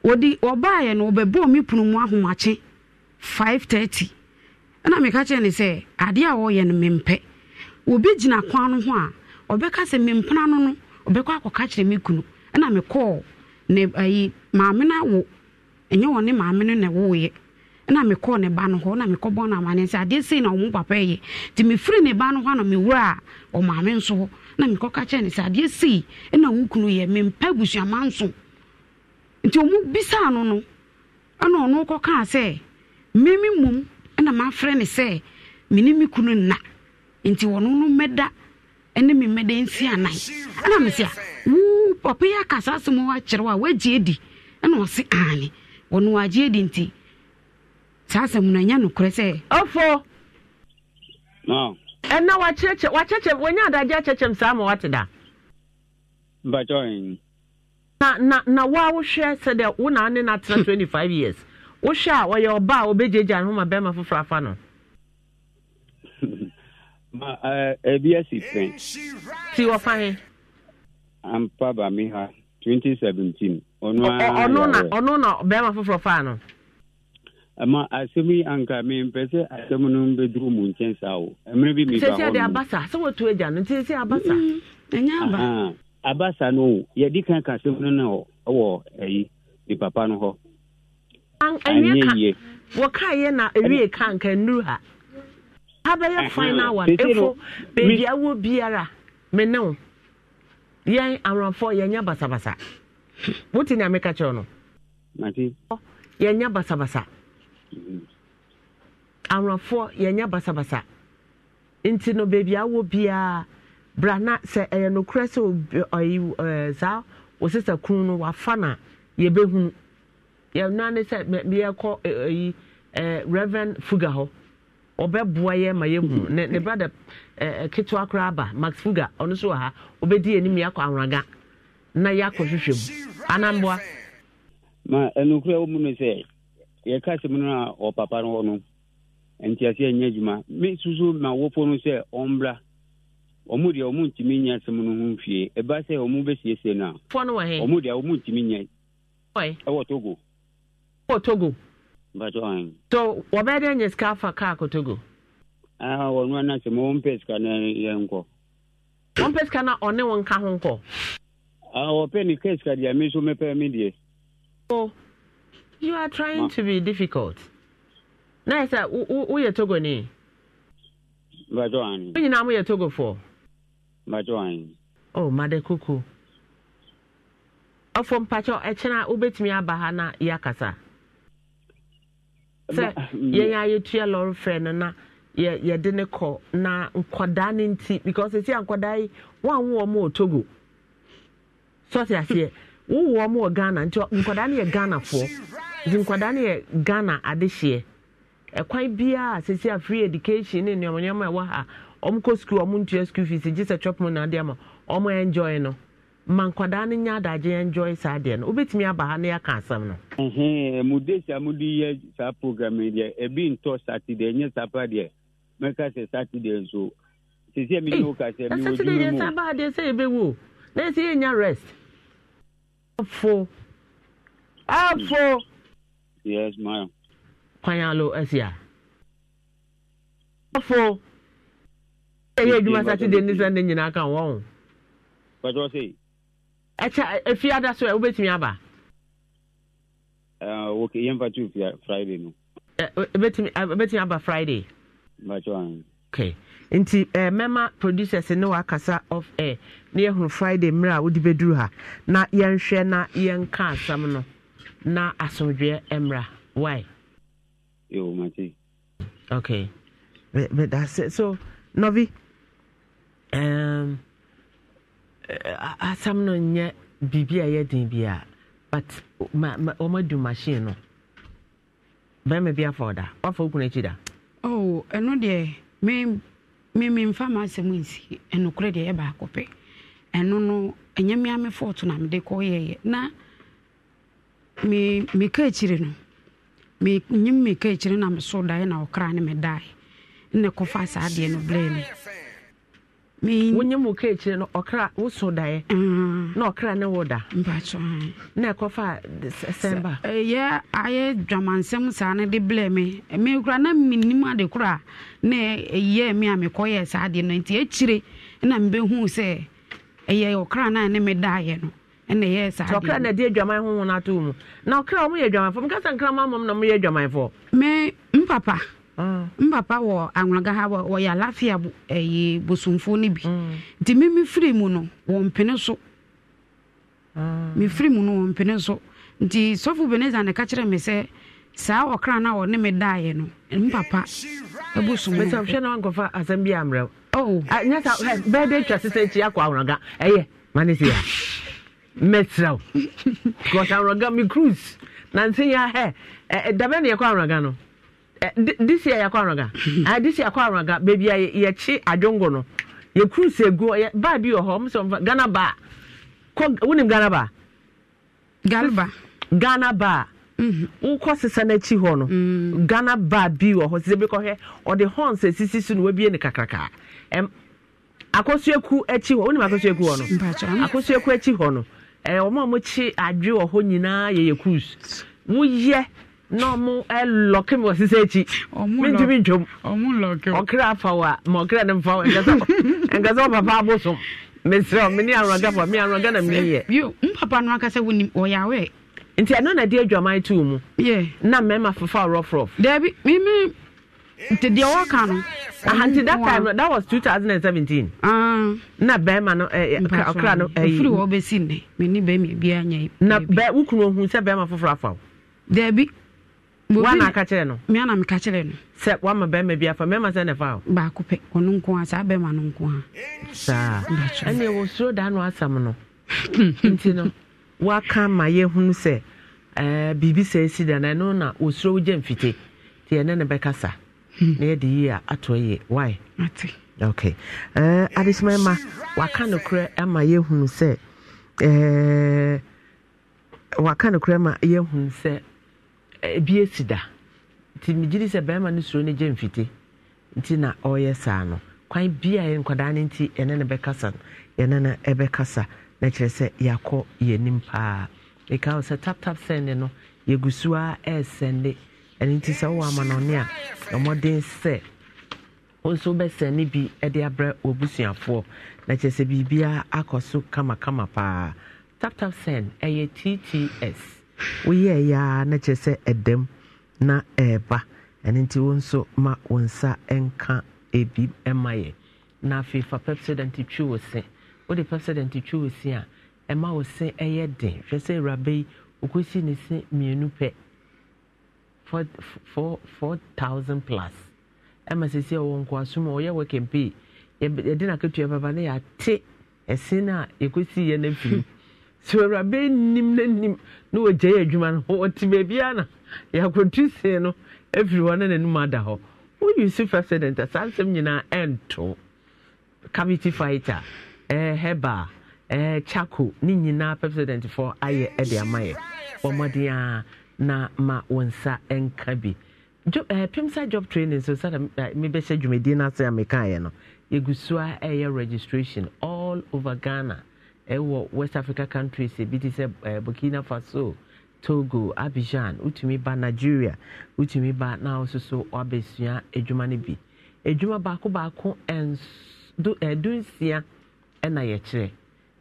wodi obaaye no obebo mi punu mu ahomache 5:30 na me ka che ne se ade a wo ye no mempe obi gina kwa no ho a obeka se mempana no no obekwa akoka kire me kunu na me call ne ayi maame na wo enye woni maame no ne wo ye na me call ne ba no ho na me ko bon na mane se ade sei na wo papa ye ti me free ne ba no ho na me wura o maame nso ho na me koka che ne se ade sei na wo kunu ye mempa busu amanso nti omu bisa no no ana ono koka se mimi mum na ma frɛ ne se mini me kunu na nti wono no meda ene me meda nsi anan ana me se wo papa ya kasa somo wa kyerwa wa giedi na o se ani wono wa giedi nti sasa munanya no krese ofo no ena wa cheche wonya adaje chechem sama watida ba join na wa wo hwe se de wo na ne na 25 years wo hwa wo ye oba obejeja no ma be ma fofra fa no ma abc friend ti wo fa he am papa mi ha 2017 ono na be ma fofra fa no ama asemi anka me mpese asemu no bedru mu nchensa o emre bi mi ba o se de abasa se wotu agya no se abasa enya aba abasa no ye di kan ka asemu no wo eyi di papa no ho an enya ka wo ka ye na ewie kan kan nuru ha aba ye final one efo be dia wo biara me ne wo yen aranfo ye nya basa basa wuti na me ka che no mati ye nya basa basa Aranfo yenya basabasa nti no baby awo bia bra na se eye no krese oyi za o sister kunu no wafa na ye behunu ye na ne se me ye ko yi Reverend Fuga ho obeboa ye ma ye hu ne brother Ketu Akra ba Max Fuga ono so ha obedi enimi akwa anwaga na yakohwehwem anamboa ma enukura wo mu no se ye kase muna o papa no no enti ase anya juma me suzu ma wofo no se ombra omudi omuntimi nya se munu hu fie e ba se omu be siese na fo no he omudi omuntimi nya oi e wo togo ba join to wo be de nya ska fa ka ko togo ah wo no na se mo mpe ska na ye nko mpe ska na one won ka ho nko ah wo pe ni case ka dia me so me pe me die oh you are trying to be difficult. Na sir, who you Togo ni? Bajoani. When you know who you Togo for? Bajoani. Oh, Mother Kuku. From Pacho, Echena ubetimi abahana yakasa. Sir, you try your friend na you didn't call na nkwada nti because you see nkwada one wo mo Togo. So say here. Wo mo Ghana nti nkwada na Ghana for. Nkwadane ye Ghana adehye ekwan bia sisi a free education ne nyomnyom e wa ha omko school omuntua school fees gisa chop mo na de ama omo enjoy no man kwadane nya adaje enjoy sa de no obetimi aba ha na ya ka asem no mudesia mudi ye sa program ye e bi nto Saturday nya Saturday meka se Saturday nso sisi mi no ka se mi wo Saturday nya Saturday se be wo na se nya rest for yes ma'am kwanyalo asia afo eye djuma Saturday ni Sunday nyina kan won but what say acha afia da so e obetimi aba okay yem va tu Friday no Betting about Friday. Much one. Okay. Inti mema producers no akasa off air. Near who Friday Mira would be drew her. Na yan share na yan car samno. Na asomdwe emra. Why? Yo, Mati. Okay. But that's it. So Novi asam no nye bibia ye din bia. But ma do machine no. Be me bia for that. What for kunchi da? Oh, no dear. Me infamous munsi eno kure de eba akope eno no enyame ame fortu na me de koye na me ka chire no me nyim me ka chire na me so dai na okra ne me dai ne ko fa sa de no blame me wonyim wo ka chire no okra wo so dai na okra ne woda mba cho na ko fa December yeah aye dramansem sa ne de blame me kura na minim ade kura na ye me ame koye sa ade no nti echire na mbe hu se eye okra na ne me dai no and yes, I can a dear German home or two. Now, come here, German from Castan Cramma, no mere German for me, Papa. Papa, or I'm going to have a lafia a bosom for Nibby. Dimmy me free moon, one pencil. Me free moon, one pencil. The sofa benes and the catcher may say, Sow or crown or name a diano, and Papa a bosom with some channel uncle for as a biamro. Oh, I not have better just say Chiaquaraga, eh, Manisia. Metro, because I run me cruise. Nancy, I hair at the many aquaragano. This year, aquaraga. I this year, aquaraga, baby, I yet she, I don't go. Your cruise go buy your homes of Ghana bar. Wouldn't Ghana bar? Galba Ghana bar. Who causes an echi hono? Ghana bar be or Hosebico hair or the horns says this soon will be in the cacaca. Akosieku echi ho, wouldn't Akosieku hono? Akosieku echi hono. Omo mochi adwe wo ho nyina ye cruise wo ye no mo locking wo sisechi mentimi ndwom omo locking okra fawa mo okra ne fawa engazo papa boso mesro mini aroga for me aroga na me ye you papa no akase woni oyawe nti eno na de adwaman tu mu ye na mema fofa rough debi me nti de waka no ahanti that time that was 2017 na bema no okra no free wo be sin ne me ni be me bia nya na be wo kunu hu se bema fofora fa there bi wa na ka kire no me na me ka kire no se wa ma bema bia fa me ma se ne fa ba ko pe onu nko asa bema no nko ha sa ene wo so da no asam no nti no wa ka ma ye hunu se bibi se si da na no na osuro wo je mfite ti ene ne be kasa near the year at ye. Why? Okay. Addis Mamma, what kind of cray am I ye whom say? What kind of crema ye whom say? Be a sida. Timidis a bearman is running gem fitty. Tina, oh yes, Sano. Quite beer and quadanity and then a becassan, and then a becassa. Nature say, Yako, ye nimpa. The cow said tap sending no, ye gusua as send it. And it is our man on ya, and what they say. Also, best any be a dear bread or bushing for. Let us say, be beer, acoso, kama pa. Tap send a TTS. We ya, let us say, a dem, na eba, and into one so ma one sa enka a bib and my. Now, if a pepsi and teacher was say, what the pepsi and teacher was here, and ma was say a day, she say, Rabbi, who could see me a new pet. 4,000 plus. MSC won kwasum or ya work and pay. You didn't get to your baby. I take a sinner, you could see your nephew. So a rabbi nim no jay juman or Tibebiana. You could just say no, everyone and mother. Who you see president as Samina and to cavity fighter, a heba, a chaco, Ninina president for Aye Edia Maya, or Madia. Na ma wonsa enka bi job pimsa job training so that me be say dwumedi na say me kan ye no yegusua air registration all over Ghana West Africa countries bi ti say Burkina Faso, Togo, Abidjan, utumi ba Nigeria, utumi ba na so obesua edwuma ne bi edwuma baako en do nsia na ye kire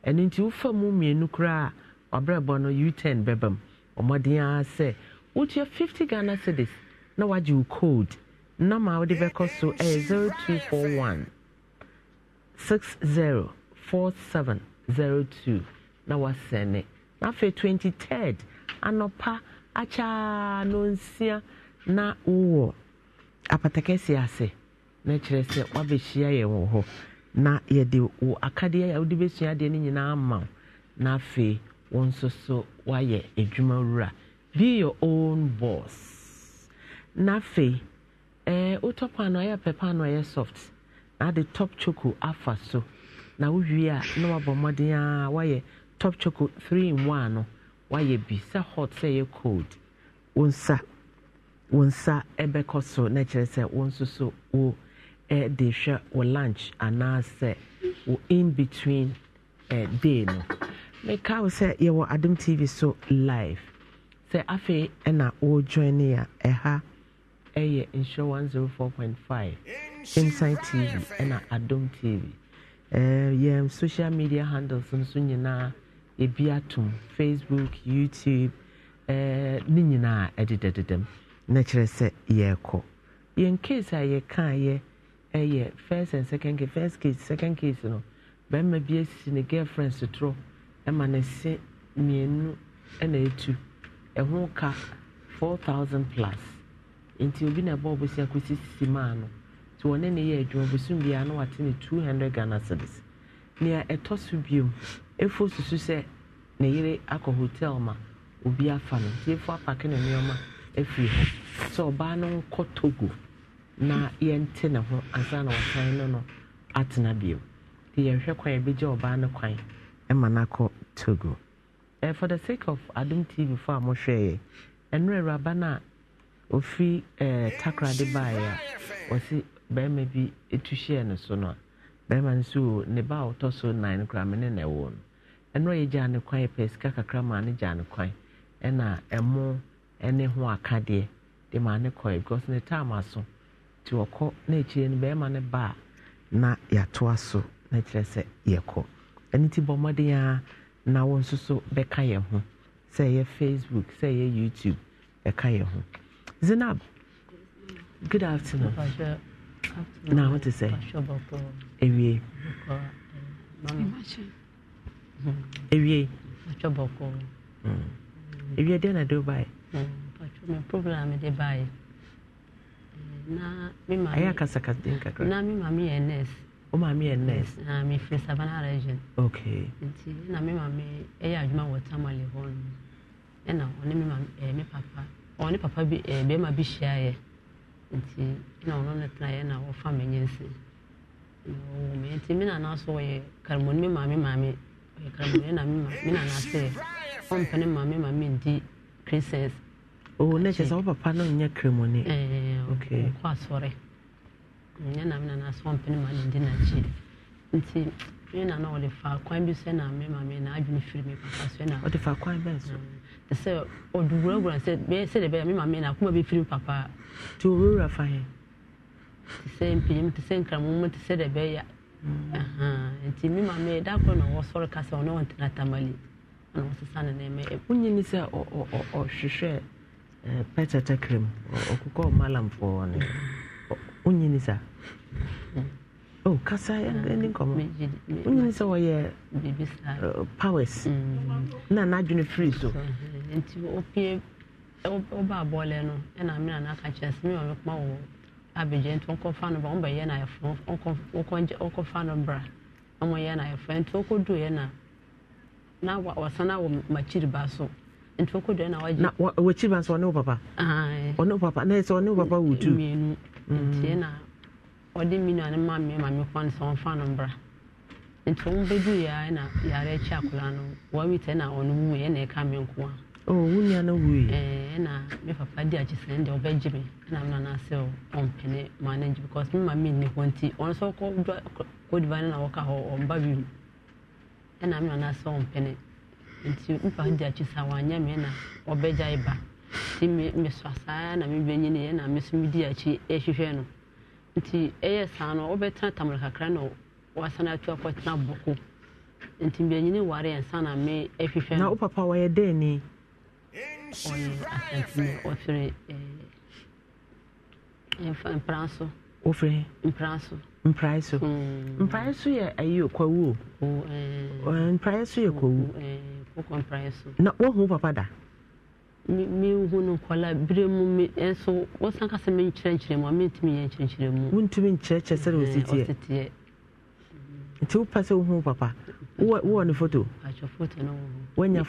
eno nti wo fa mu mienu kra obrebo no U10 bebam Omadia say, would you 50 Ghana cedis? na waji code number we dey call so 0241 604702 na wasene na fe 23rd anopa acha no nsia na wo apatakesi ase na kire se wabehia ye wo ho na ye de wo akade ya wo de besua de ne nyina ama na fe won so so waye edwuma wura be your own boss na fe utopa no ya pepa no ya soft na the top choco afa so na wo hwia na wabomoden a waye top choco 3-in-1 no waye bi sa hot say ye cold wonsa ebekoso na kire se won so so wo de hwa wo lunch ana se wo in between day no make how say ye wo Adam TV so live say afi na wo join ya ha eye insure 104.5 inside TV na Adam TV yeah social media handles nso nyina ebiatum Facebook YouTube ni nyina edededem na kire se ye ko in case I can yeah first and second case no but maybe it's in a girlfriend to throw and man is say me and a two a whole car 4,000 plus until being a bob with a quiz simano to one any year job will soon be an hour 200 Ghana cedis near a toss view a force to say near a hotel ma will be a family here for parking a meal a free so banon kotogo na yente na ho asa na wasan no no atena bio ti yehwe kwan be je oba na kwan e manako togo for the sake of Adam TV for am hwe enre raba na ofi takra de baia osi be me bi etuhye ne so no be man so ne ba oto so 9 gram ne na ewo enro ye ja ne kwan pesika kakra ma ne ja ne kwan e na emo ene ho akade de ma ne koi because ne time aso to okọ na ekyire ni be ma ne ba na yato aso na kyerɛ sɛ yɛkɔ ani ti bɔmɔden a na wo nso so bɛka yɛ ho sɛ yɛ Facebook sɛ yɛ YouTube bɛka yɛ ho Zinab, good afternoon. Now what to say ewie ewie achoboko ewie de na Dubai my program de Dubai na me mama aya kasaka dinka na me mama ye nurse o mama ye nurse na me free Savannah region okay nti na me mama e ya adwuma wo Tamale hall e na one me mama me papa one papa bi be ma bi hia ye nti na ono na try na wo family nsi no me nti me na na so ye karmon me mama e karmon na me na na se on pene mama ndi Christmas. Oh, let's just have a panel in your ceremony. Okay. Quite sorry. I'm not a swampy man in dinner cheap. Until you know, if I quite be sent, I mean, I've been filming Papa's winner. What if I quite best? They say, or the robber said, they said, I mean, I could be free, Papa. To rural fine. The same PM, the same moment to say the bear. Until me, my maid, that one was for a castle, no one to that Tamale. And was the son and name, a woman is or she share. Peter Takrim or Coco Malam for one. Uninisa. Oh, Casa and any comment. Uninisa or yeah, powers. Nana, you free so. And to opiate Oba Boleno, and I mean, I catch a smell of my own. I began to uncle found a bomb by Yana, a phone, Uncle found a bra. And my Yana, a friend, Toko do Yana. Now, what was an hour, my chili basso. And for good, I did not what children's or no papa. Aye, or no papa, there's or no papa would do me. Or didn't mean any mammy, mammy, one son, fan umbra. And from baby, I know Yare Chaculano, where we ten our own way and a camion. Oh, we are no way. And I, if a paddy, I just send your Benjamin, and I'm not so on penny manage because my meaning won't see also called good vanilla or baby. And I'm not so on penny. Nti mpande akisa wanya me na obeja iba ti me swasa na me benye ne na me sumidi achi ehwehwe no nti eyesa no obetra Tamale kakra no wasana twa kwetna boko nti benye ne ware ensa na me ehwehwe na opapa waye deni oni asante ofere In Prasso. Ofre. In Prasso. In Prasso. In Prasso, yeah, are you Kwawu? In Prasso, you Kwawu. Not what who papa. Me who no colour, brim me, and so what's not a main church room or meet me in church room. Wouldn't to mean church as I was here. Two person who papa. What one photo? At your photo, no. When you're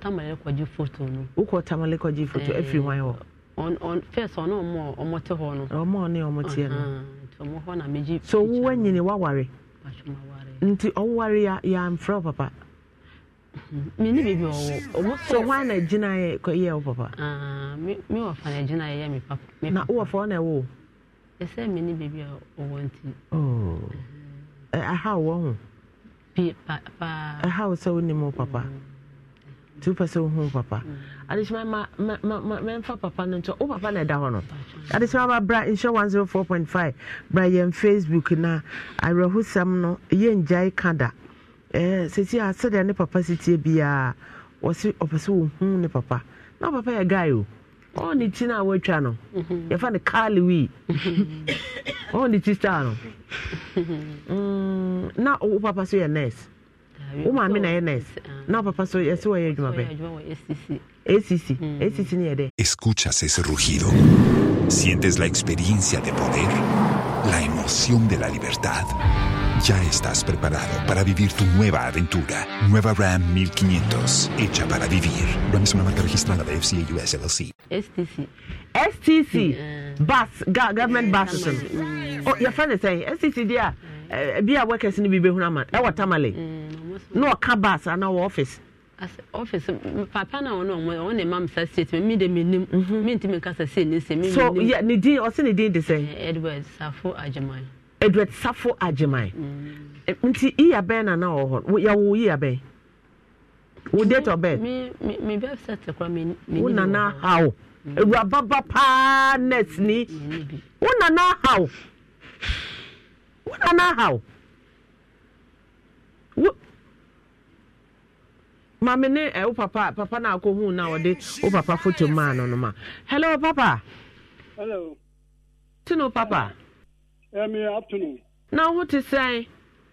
Tamale, called you photo. Who called Tamale, called you photo everyone? On first or no more, or Motorhorn, or money or Motian. So when you worry? Into all warrior, ya am fro papa. So why na jina ye papa? Ah, me wa fa na jina ye me papa. Na wo fa na wo. E say me ni baby o wanti. Oh. Aha wo ho. Papa. Aha so ni mo papa. 2% ho papa. Adishma ma menfa papa no nto. O papa na da ho no. Adishma ba bra insure 104.5. Bra ye Facebook na awrehosam no ye njai kada. Sisi asede ne papa sitie bia wose opese wo hu ne papa na papa ya guy o on ni tina watwa no ya fa ne Carl we on ni tista no na o papa so ya nurse o ma me na ya nurse na papa so ya so ya djuma be ACC ni ede. Escuchas ese rugido, sientes la experiencia de poder, la emoción de la libertad. Ya estás preparado para vivir tu nueva aventura. Nueva Ram 1500, hecha para vivir. Ram es una marca registrada de FCA US LLC. STC. Bus, government buses. Oh, your friend is saying, STC, dear, be a worker in the Bibihunaman. Our Tamale. No, a car bus and our office. As office, papa na ono one mam say statement me dey menim me ntimi kasa say ni say me. So yeah, ni dey o say ni dey dey say Edward Safo Adjamah. Edward Safo Adjamah. Nti I aben na na o ya wo I aben. Wo date of birth? Me be set kwa me. Wo na na how? Ewa baba pa net ni. Wo na na how? Wo na na how? Wo Mama ne papa na akohu na ode o papa photo man no ma. Hello papa. Hello. Tino papa. Me afternoon. Now what to say?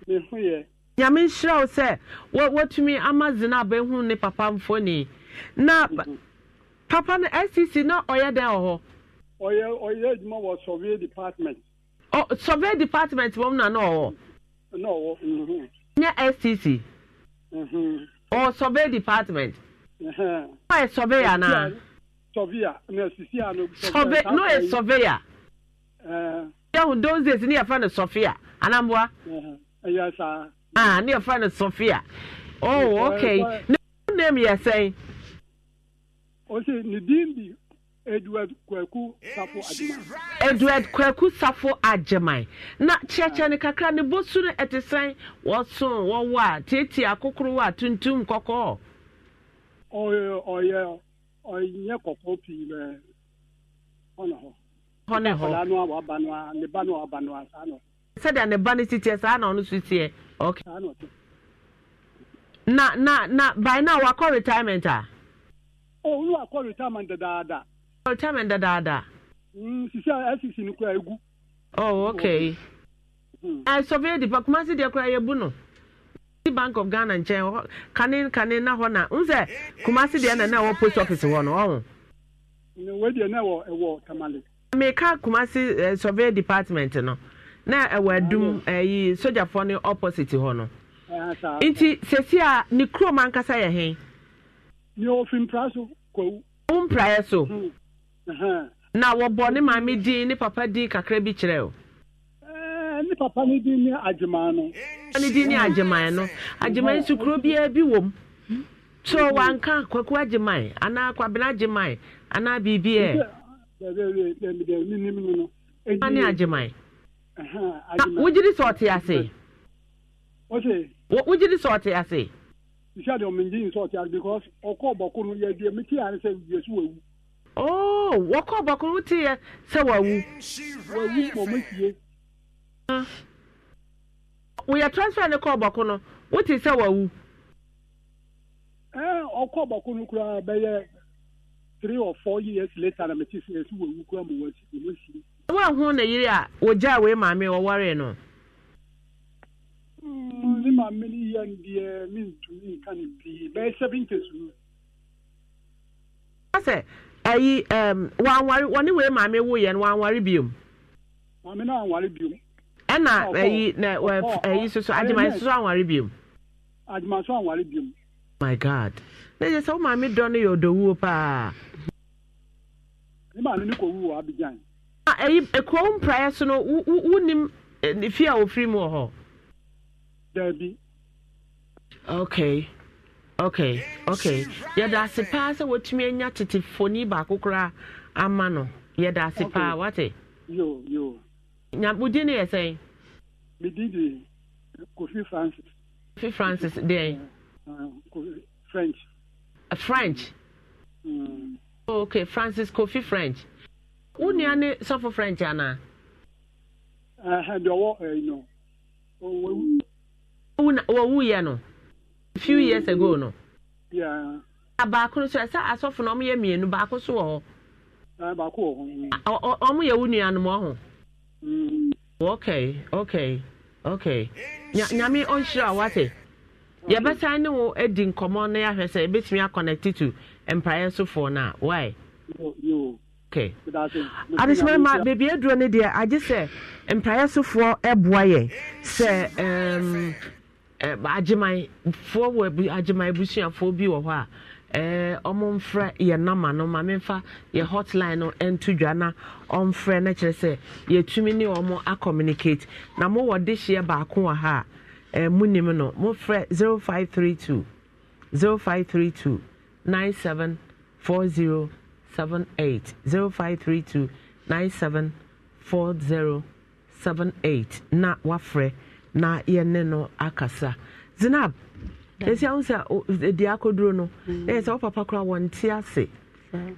Me hu ye. Ya me shira o say what me amazina be hu ne papa mfoni. Na papa na SCC na oya da ho. Oya juma was survey department. Oh, survey department wo na no. No. Mhm. Na SCC. Mhm. Oh, survey department. Why surveyor na? Surveyor, no surveyor. No a surveyor. Yeah, those days near friend of Sophia. Anambwa. Yes, sir. Ah, near friend of Sophia. Oh, okay. No name you say. O say Ndimbi Edward Kweku Safo Adjamah. Edward Kweku Safo Adjamah. Na cheche ne kakra ne bosu ne etesan wosun wowa titi akokuru wa tuntum kokko. Oye kokko pi le. Ono ho. Banwa sano. Said an ebani titi sano no sutie. Okay. Na by now we call retirement ah. Oh, we call retirement da. Retirement da. She said SCC no kwa egu. Oh, okay. I survey the Kumasi de kwa yebu no. The Bank of Ghana nche kanin na ho na. Unse Kumasi de na wo post office wo no. Oh. No we de na wo ewo Tamale. Me ka Kumasi survey department no. Na ewo adum eyi soldier for no opposite ho no. Inti sesia ni kro man kasa ye hen. Ni ofin praso kwa prior so. Now what Bonnie Mammy D ni Papa D Cacrebi Chireo. Ni Papa Nidini Adjamano. Nidini Adjamano. Adjamai Sukrobia be womb. So one can't quack Jemai, and I quabina Jemai, and I be beer. Money Adjamai. Would you sort here, I say? What would you sort here, I say? Shadow Mindin sort here because Okobo couldn't get the meeting and said, yes, we. Oh, walk up, Bakutia, so we are transferring the call Bakuno. What is our woo? I'll call Bakunuka by 3 or 4 years later. I'm a teacher. Well, who the year would Jaway, mammy, or worry no? Many young dear means to me can be very 70. I say, one way, mammy, we and one worry beam. I mean, I worry beam. And I used to add my strong worry beam. Add my strong worry beam. My God, there is so mammy Donny or the whooper. The man who I began. A crown prior, so no, wouldn't if you are free more. Derby. Okay. Yeah, that's a pass. What me and your titty phony back, Okra, Amano. Yeah, that's a power. What it? You. Nabudini, I say. We did Kofi Francis. Kofi Francis, there. French. French. Okay, Francis Kofi French. Who nearly suffer French, Anna? I had your war, you know. A few years ago, no. Yeah. Abaco, so I saw for no me and Baco so. Abaco, only a woody animal. Okay. Yammy on sure what it. Yeah, but I know a didn't come on there has a bit me are connected to and prior so for now. Why? Okay. I just remember, baby, I drew an idea. I just say, and prior so for a boy, say, Ajima forward be Ajima Bushia phobia or what? Fre ye nama no mamfa ye hotline on and to Jana on friend nature say ye 2 minute or more a communicate. Na mo what this year back ha munimino mo fre 0532 974078 0532 974078 na wafre. Na yeneno akasa Zinab ese ansa de akodro no ese o papa kura wonti ase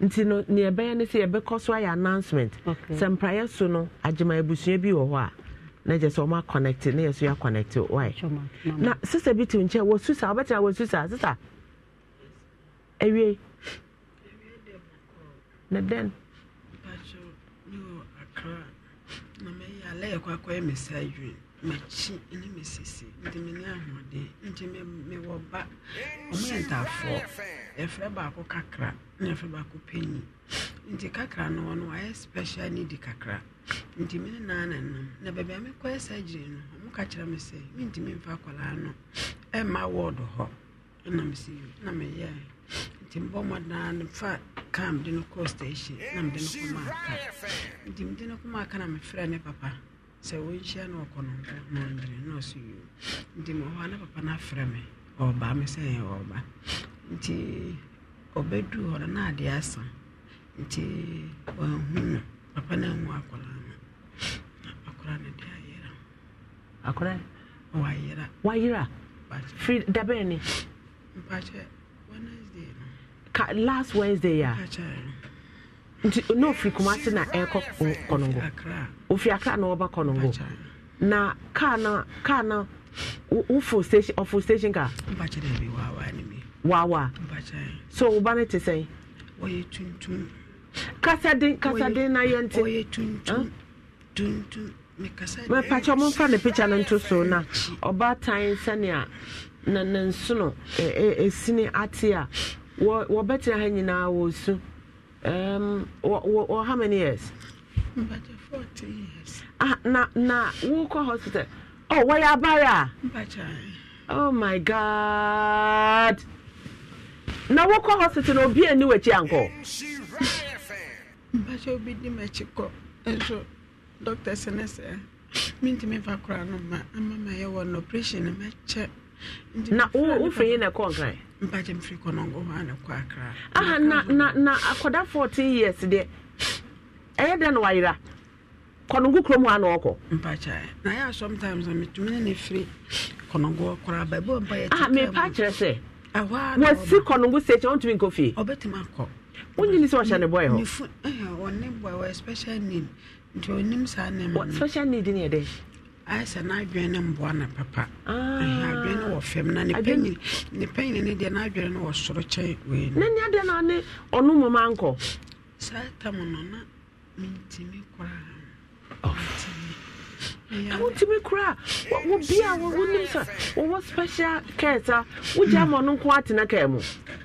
ntino ne ebe ne se ebe koso ay announcement some prior so no Ajima Ebusua bi wo ho a na je so ma connect na yeso ya connect why na sister bi tin che wo susa obeta wo susa sister ewe na den pacho no akra na me ya le kwa kwa message my chin in the Mississippi, the Minam, the intimate me will back. Omenta for a Frebaco Cacra, Nefrebaco Penny. In the Cacra, no one why especially need the Cacra. Intimate Nan and Nebabame Quasajan, Mocatra me say, Intimate Facolano, and my ward or hop. And I'm seeing, Namaya, Timbomadan, fat, calm, the Noco station, Nam the Nocomaca. Intimate Nocomaca, I'm a friend, Papa. So we shall no no see you. Dimona Papana Frame, or Bammy say, or Tea Obedu or Nadia son. Tea, well, Papana Wacolana. Acorana de Ayera. Acorana? Why, but Fred Dabeni. Pacha, Wednesday. Last Wednesday, yeah. No free Kumasi na air cock Congo. Ufiakra no over Congo. Na kana station car. Wawa. So Banati say, Oye tun tun. Casadin na yente. Oye tun tun. Tun tun. Well, Pachamon found the picture and two so na. Oba time senior Nansuno, a senior atia. What better hanging now was soon. Or how many years? But 40 years. Na, Wuko Hospital. Oh, why Abara? Oh my God. Now Wuko Hospital will be a new uncle. But you'll be the Mexico. And so, Doctor Senessa, meant me for crown, my mamma, one operation, and my check. Na wo free na concrete mpaje mfiri konongo ha na kwa akra aha na akoda 14 years de eyeda na waira konongo krom ha na okọ mpaje na ya sometimes am tumene na free konongo okra ba bo mpa ya ah me pache se awa na wasi konongo se che ontumi kofi obetima akọ onyi ni se o shane boy ho nifu one boy wa special need nto nim sa na me special need ni ede I said, I drain and born papa. I drain or feminine, the pain in the Nigerian or sort chain. None other than or no, Mamma uncle. Satamona, mean Timmy Cram. I want to make cry. What would be our woman, sir? Or what special care, sir? Would you have on quite in a camo?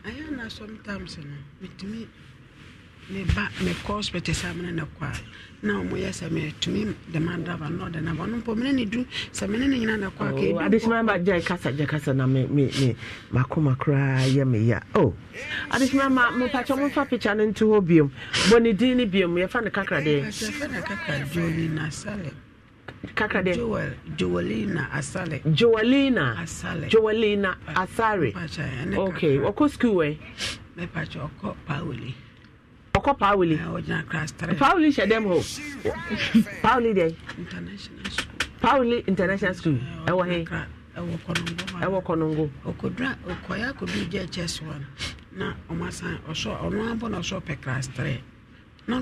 I don't know sometimes, with me, me back me cause better salmon and a choir. Now, yes, I made to me the man of another, and I want to many do some many in a quack. I just remember Jacassa, and I made me Macoma cry, yummy. Oh, I just remember my patron for pitch and into obium. Bonnie Dini Bium, we have found a cacra day. I found a cacra, Jolina Sally. Kakade Joelina Asare. Okay, oko school we. Me pacho oko Powley. Oko Powley. Powley Shademo. Powley Day International School. Powley International School. Ewo he. Ewo konongo. Okodra okoya kodu JHS 1. Na omasan oso onu ambo na oso pe class 3.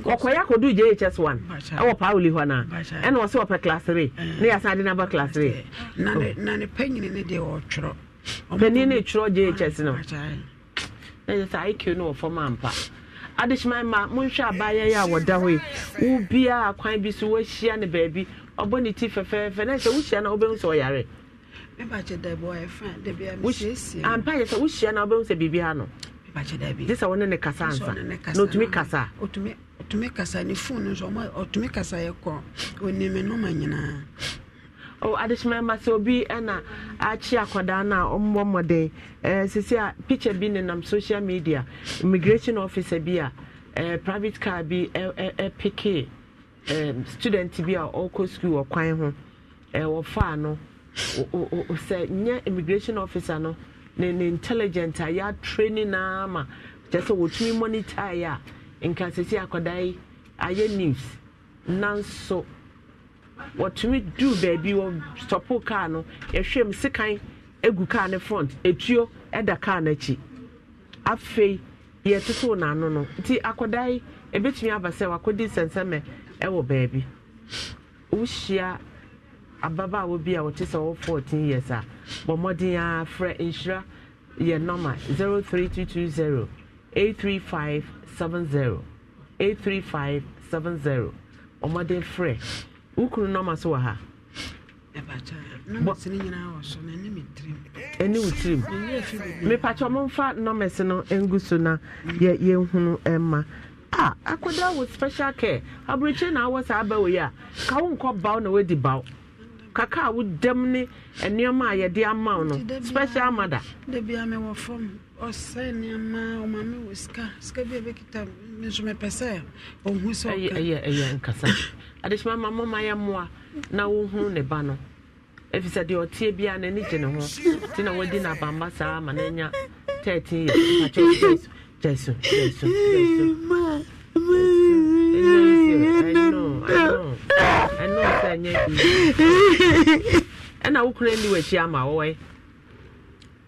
Okoya kodu JHS 1. Ewo Powley hwana. Eno wose opa class 3. Ne yasa de number class 3. Na ne panyini ne de otworo. Panyini ne tworo JHS no. Na yasa IQ no for mampa. Adishman ma monhwa abaye ya woda hoyi. Wo bia akwan bi so wo hia ne baabi. Oboni ti fefefe na se wo hia na obehun so yare. Me ba che da boy friend de bia me sisi. Ampa yesa wo hia na obehun se bibi ha no. Me ba che da bi. Disa wona ne kasa ansa. No tumi kasa. Otumi to make us any phone or to make us a call when you no man. Oh, I just remember so be Anna Achia Kodana on one more day. Cecilia picture being in social media, immigration officer be a private car be a PK student to be a Oko school or Quine home or Fano or say near immigration officer no, then intelligent I training armor just what me monitor. Nka sisi akodai aye news nanso wotumi do baby wo stop car no ehwem sekan egu car ne front etuo eda car na chi afei ye teto na no no ti akodai ebetumi abase wakodi senseme ewo baby ushia ababa wo bia wotese wo 14 years a bomodin a frɛ insura ye number 03220 83570 83570 Omade Frey. Who could no matter what? What's in our son? Any with him. May Patramon fat no messino and Gusuna, yet you Emma. Ah, I could out with special care. I'll reach in hours. I bow ya. Cowan cop bound away the bow. Kaka would demne and near my dear mountain. Special mother. The Biame were from. O senior ma o mama wo ska bi be kita je me passer o hu so ay nkasa adeshma mama ma ya moa na wo hu ne ba no efisa de otie bia na ni je ne ho ti na wodi na bamba sa ma na nya 13 years I know sanye and I wo kure ndi we chi ama wo we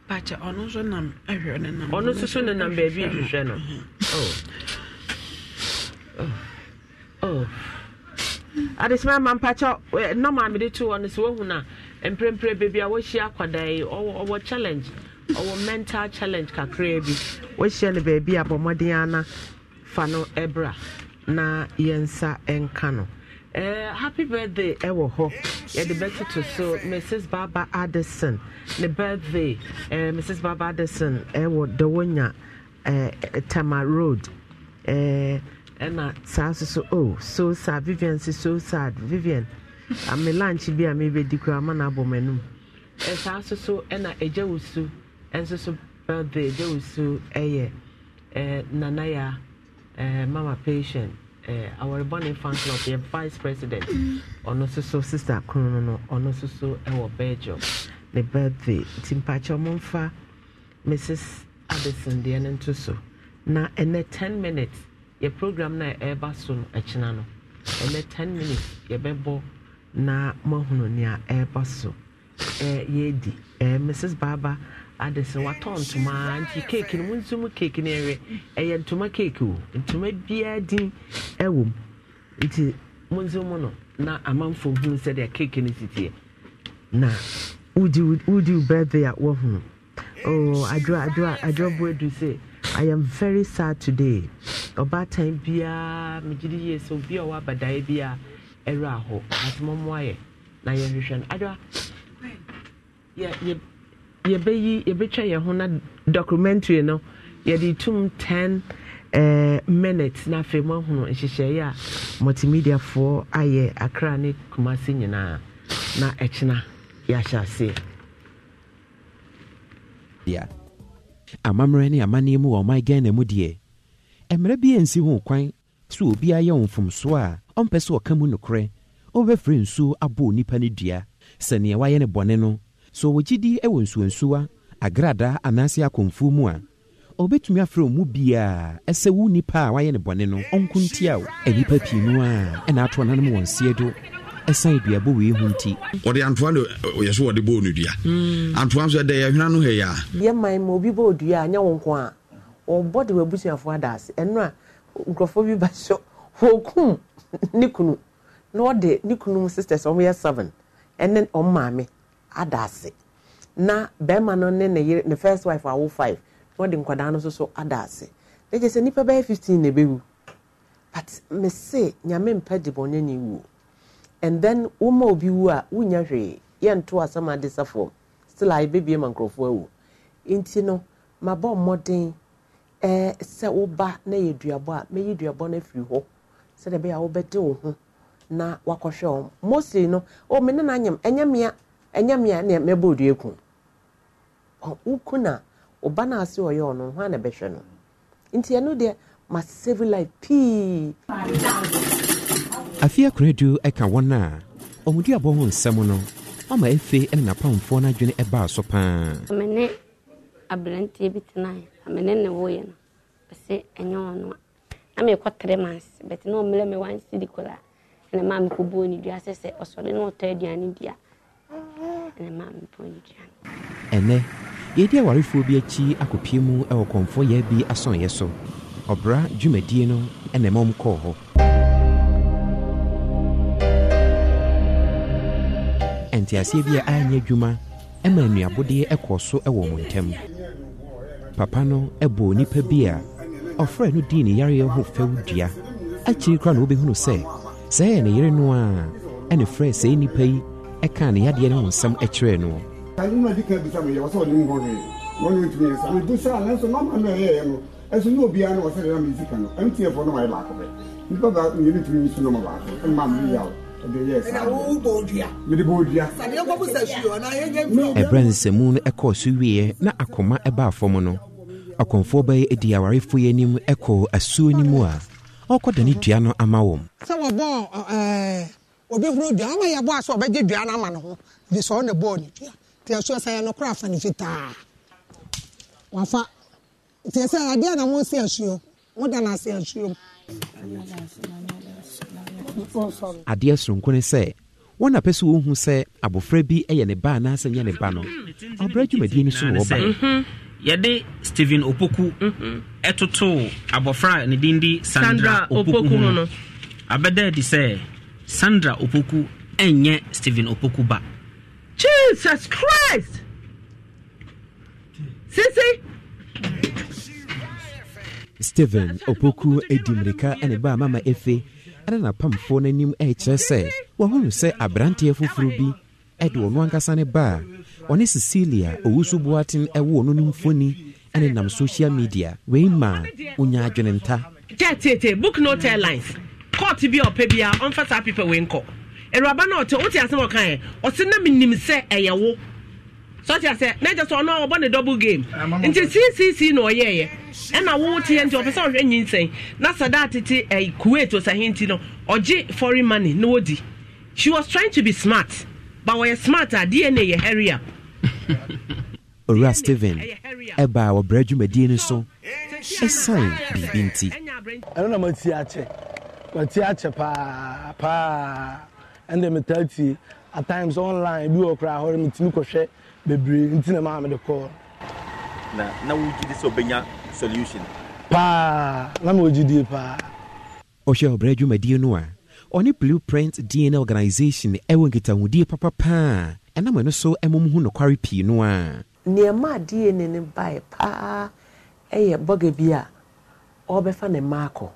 Pacha, ono so nam baby hwehwe no. Oh. Adesma man pacha, no man me dey to ono so hu na emprempre baby a wo hia kwadai, owo challenge, owo mental challenge kakra bi. Wo hia ne baby abomoden ana fa no ebra na yensa enka no. Happy birthday, Ewoho. Yeah, the birthday to so Mrs. Barbara Addison. The birthday, Mrs. Barbara Addison, Dowonya, Tama Road. And so sad, Vivian, so sad, Vivian. I'm a lunch, be a maybe the Graman abominum. As I so, and I a Jewsu, and so birthday, Jewsu, Nanaya, Mama Patient. Our Bonnie fan club, the vice president, Onosuso sister Kuno, Onosuso, our Belgium, the birthday, Timpacho Monfa, Mrs. Addison, the Anantuso. Now, in the 10 minutes, your program na ever soon a chinano. In the 10 minutes, your bebo na Mohunia ever so. Yedi, Mrs. Barbara Addison, what on to my auntie cake in Munsumu cake in area, and to my cake, and to my beer din a womb. It is Munsumono, now a man for whom said their cake in the city. Now, would you birthday at Wahoo? Oh, I draw word to say, I am very sad today. About time beer, Majidi, so beer, but I beer. era ho asmomwaye na ye hwehwe adwa ye be yi ye betwa ye ho na documentary no ye di tum 10 minutes na fema ho nhihye ya multimedia for aye Accra ne Kumasi nyina na echina ya shase dia amamre ne amane mu o my gane mu die emre bi ensi ho kwan so obi aye mfomso a ompese o kamu nokre obefre nsu abo nipa ne dua sene waye ne bone no so wogidi ewo nsuansuwa agrada anase akomfu mu a obetumi afre mu bia ese wu nipa waye ne bone no onkuntia enipa pinu a ena ato na ne wonsie do esa dua bo we hunti odi antoa no yeso odi bo no dua antoa so de yehna no heya ye man ma obi bo dua anya wonko a obodi we busiafo adas eno a nkrofo bi ba so hokum nikunu no de nikunu sisters on year 7 and then on maame adase na be ma no ne ne first wife awo 5 no de nkwada no so adase they just say nipa be 15 na bewu but me say nyame mpade bonye ni wu and then uma obi wu a unya hwe ye nto asama desafo still I baby man nkrofo awu inti no mabo modern se oba na yeduabo a me yeduabo na firi ho se de be ya wo bete wo ho na wakohwe o mostly no o me na anyam enyamia na me bodu eku o uku na oba na ase oye ono ho na behwe no nti eno de ma save life p afia kredu eka wona omudi abo ho nsem no ama efe na pamfo na dwene eba so pa me ne abrante bitinai amenene woye no se enyo no ame ko 3 months but no mele me wan si dikola ene ma me ko bo ni dua sese osore no to aduani dia ene ma me bo ni dua ene ye dia warefo bi achi akopie mu e okonfo ye bi ason ye so obra dwumadie no ene mom ko ho enti asie bi anya dwuma e ma nuabode e ko so e wo montem papa no ebo nipa bia ofre no di ne yare ho fawdua achi kra no be hunu se ne yere no a ene frɛ se nipa yi e ka ne yade ne nsam e kyerɛ no kalima dikɛ bi sam ye waso ni ngone ngone tumi sa me dusa na so mama no ye no eso no bia no waso na music no mtf no mai ba ko be nipa ba ni ni tumi so no ma ba so mama mi yawo de yes me de bodua sa de ko busa shi ona ye nge e branse mu no e ko so wie na akoma e ba afom no akonfo ba edi awarefo yenim eko asuo ni mu a okoda ni dua no amawom se wo bon obi huru dua ma ye bo aso oba je dua na ma no ho de so ne bo ni dua te aso sa ye no kra fa ni fitaa wa fa te se ade na mo se asuo mo da na se asuo ade asronko ne se wona pese wo hu se abofra bi eye ne ba na asanye ne ba no abraju madie ni so wo ba yede Steven Opoku etoto abofra ne dindi Sandra Opoku no abeda di se Sandra Opoku enye Steven Opoku ba Jesus Christ sisi Steven Opoku edimrika ene ba mama efe ana na pamfo nanim e kire se wo hunu se abrante afufuru bi edo no ankasa ne ba Oni Cecilia owusu buatin ewo no nimfoni ene nam social media we ma unya adwenenta tete book no tell lines court bi opebia on fata people we nko eruaba na ote ote asem o kan e ote na minim se eyewo so ti ase na just ono obo ne double game nti cc no oyeye e na wo tie nti opese ohwe nyinsen na sada tete e Kuwait o sahinti no oje foreign money no odi she was trying to be smart but we smart DNA ye area Ora Steven eba wo bradwumadie ni so esan bibi nti ano na mati ache pa and them tell at times online bi o kra hore mi timi kohwe bebre nti na ma me de call na wo gidi so benya solution pa na mo gidi pa o she bradwumadie no a oni Blueprint DNA Organization ewo ngita hudie papa ana mo no so emom hu no kware pii no a niema die ne ne bai pa eye boga bia obefa ne mako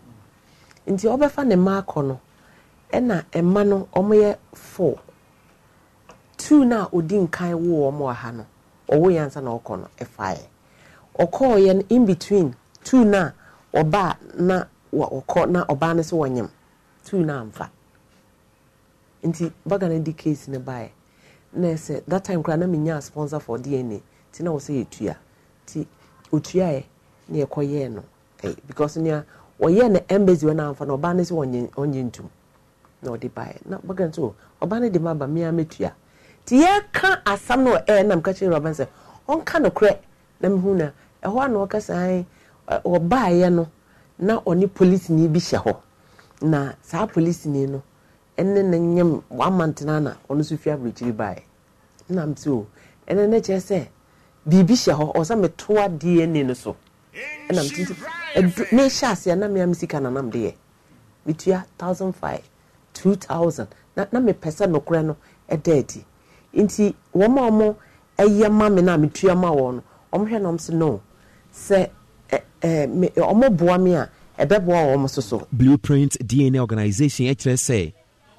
nti obefa ne mako no Ena emano omoye 4. 2 na odin kai wo omo aha no. Owo yansa na okono efae. Oko ye in between 2 na oba na wa oko na oba ne so wanyam. 2 na amfa. Inti baga na di case ne bae. Na se that time kra na menya sponsor for DNA. Ti na wo se etua. Ti otua e na ekoye no. Eh because nia oye na embassy we na amfa na oba ne so onye ntum. No de buy na bagan so obane de maba me ametua ti ye ka asam no e na mka che roban se on ka no kre na mehu na e ho na o ka san o baaye no na oni police ni bi hye ho na sa police ni no enne na nyam wa mantena na ono so fia bridge buy na mtu enne na che se bi bi hye ho o sa metoa DNA no so na mtu me sha se na me amsika na nam de ye mitua 1005 2000 na me pesa no kure no e deedi inti wo ma omo eye ma me na metua ma wo no omo hwe no mse no se me omo boa me a ebeboa wo omo soso Blueprint DNA Organization HSA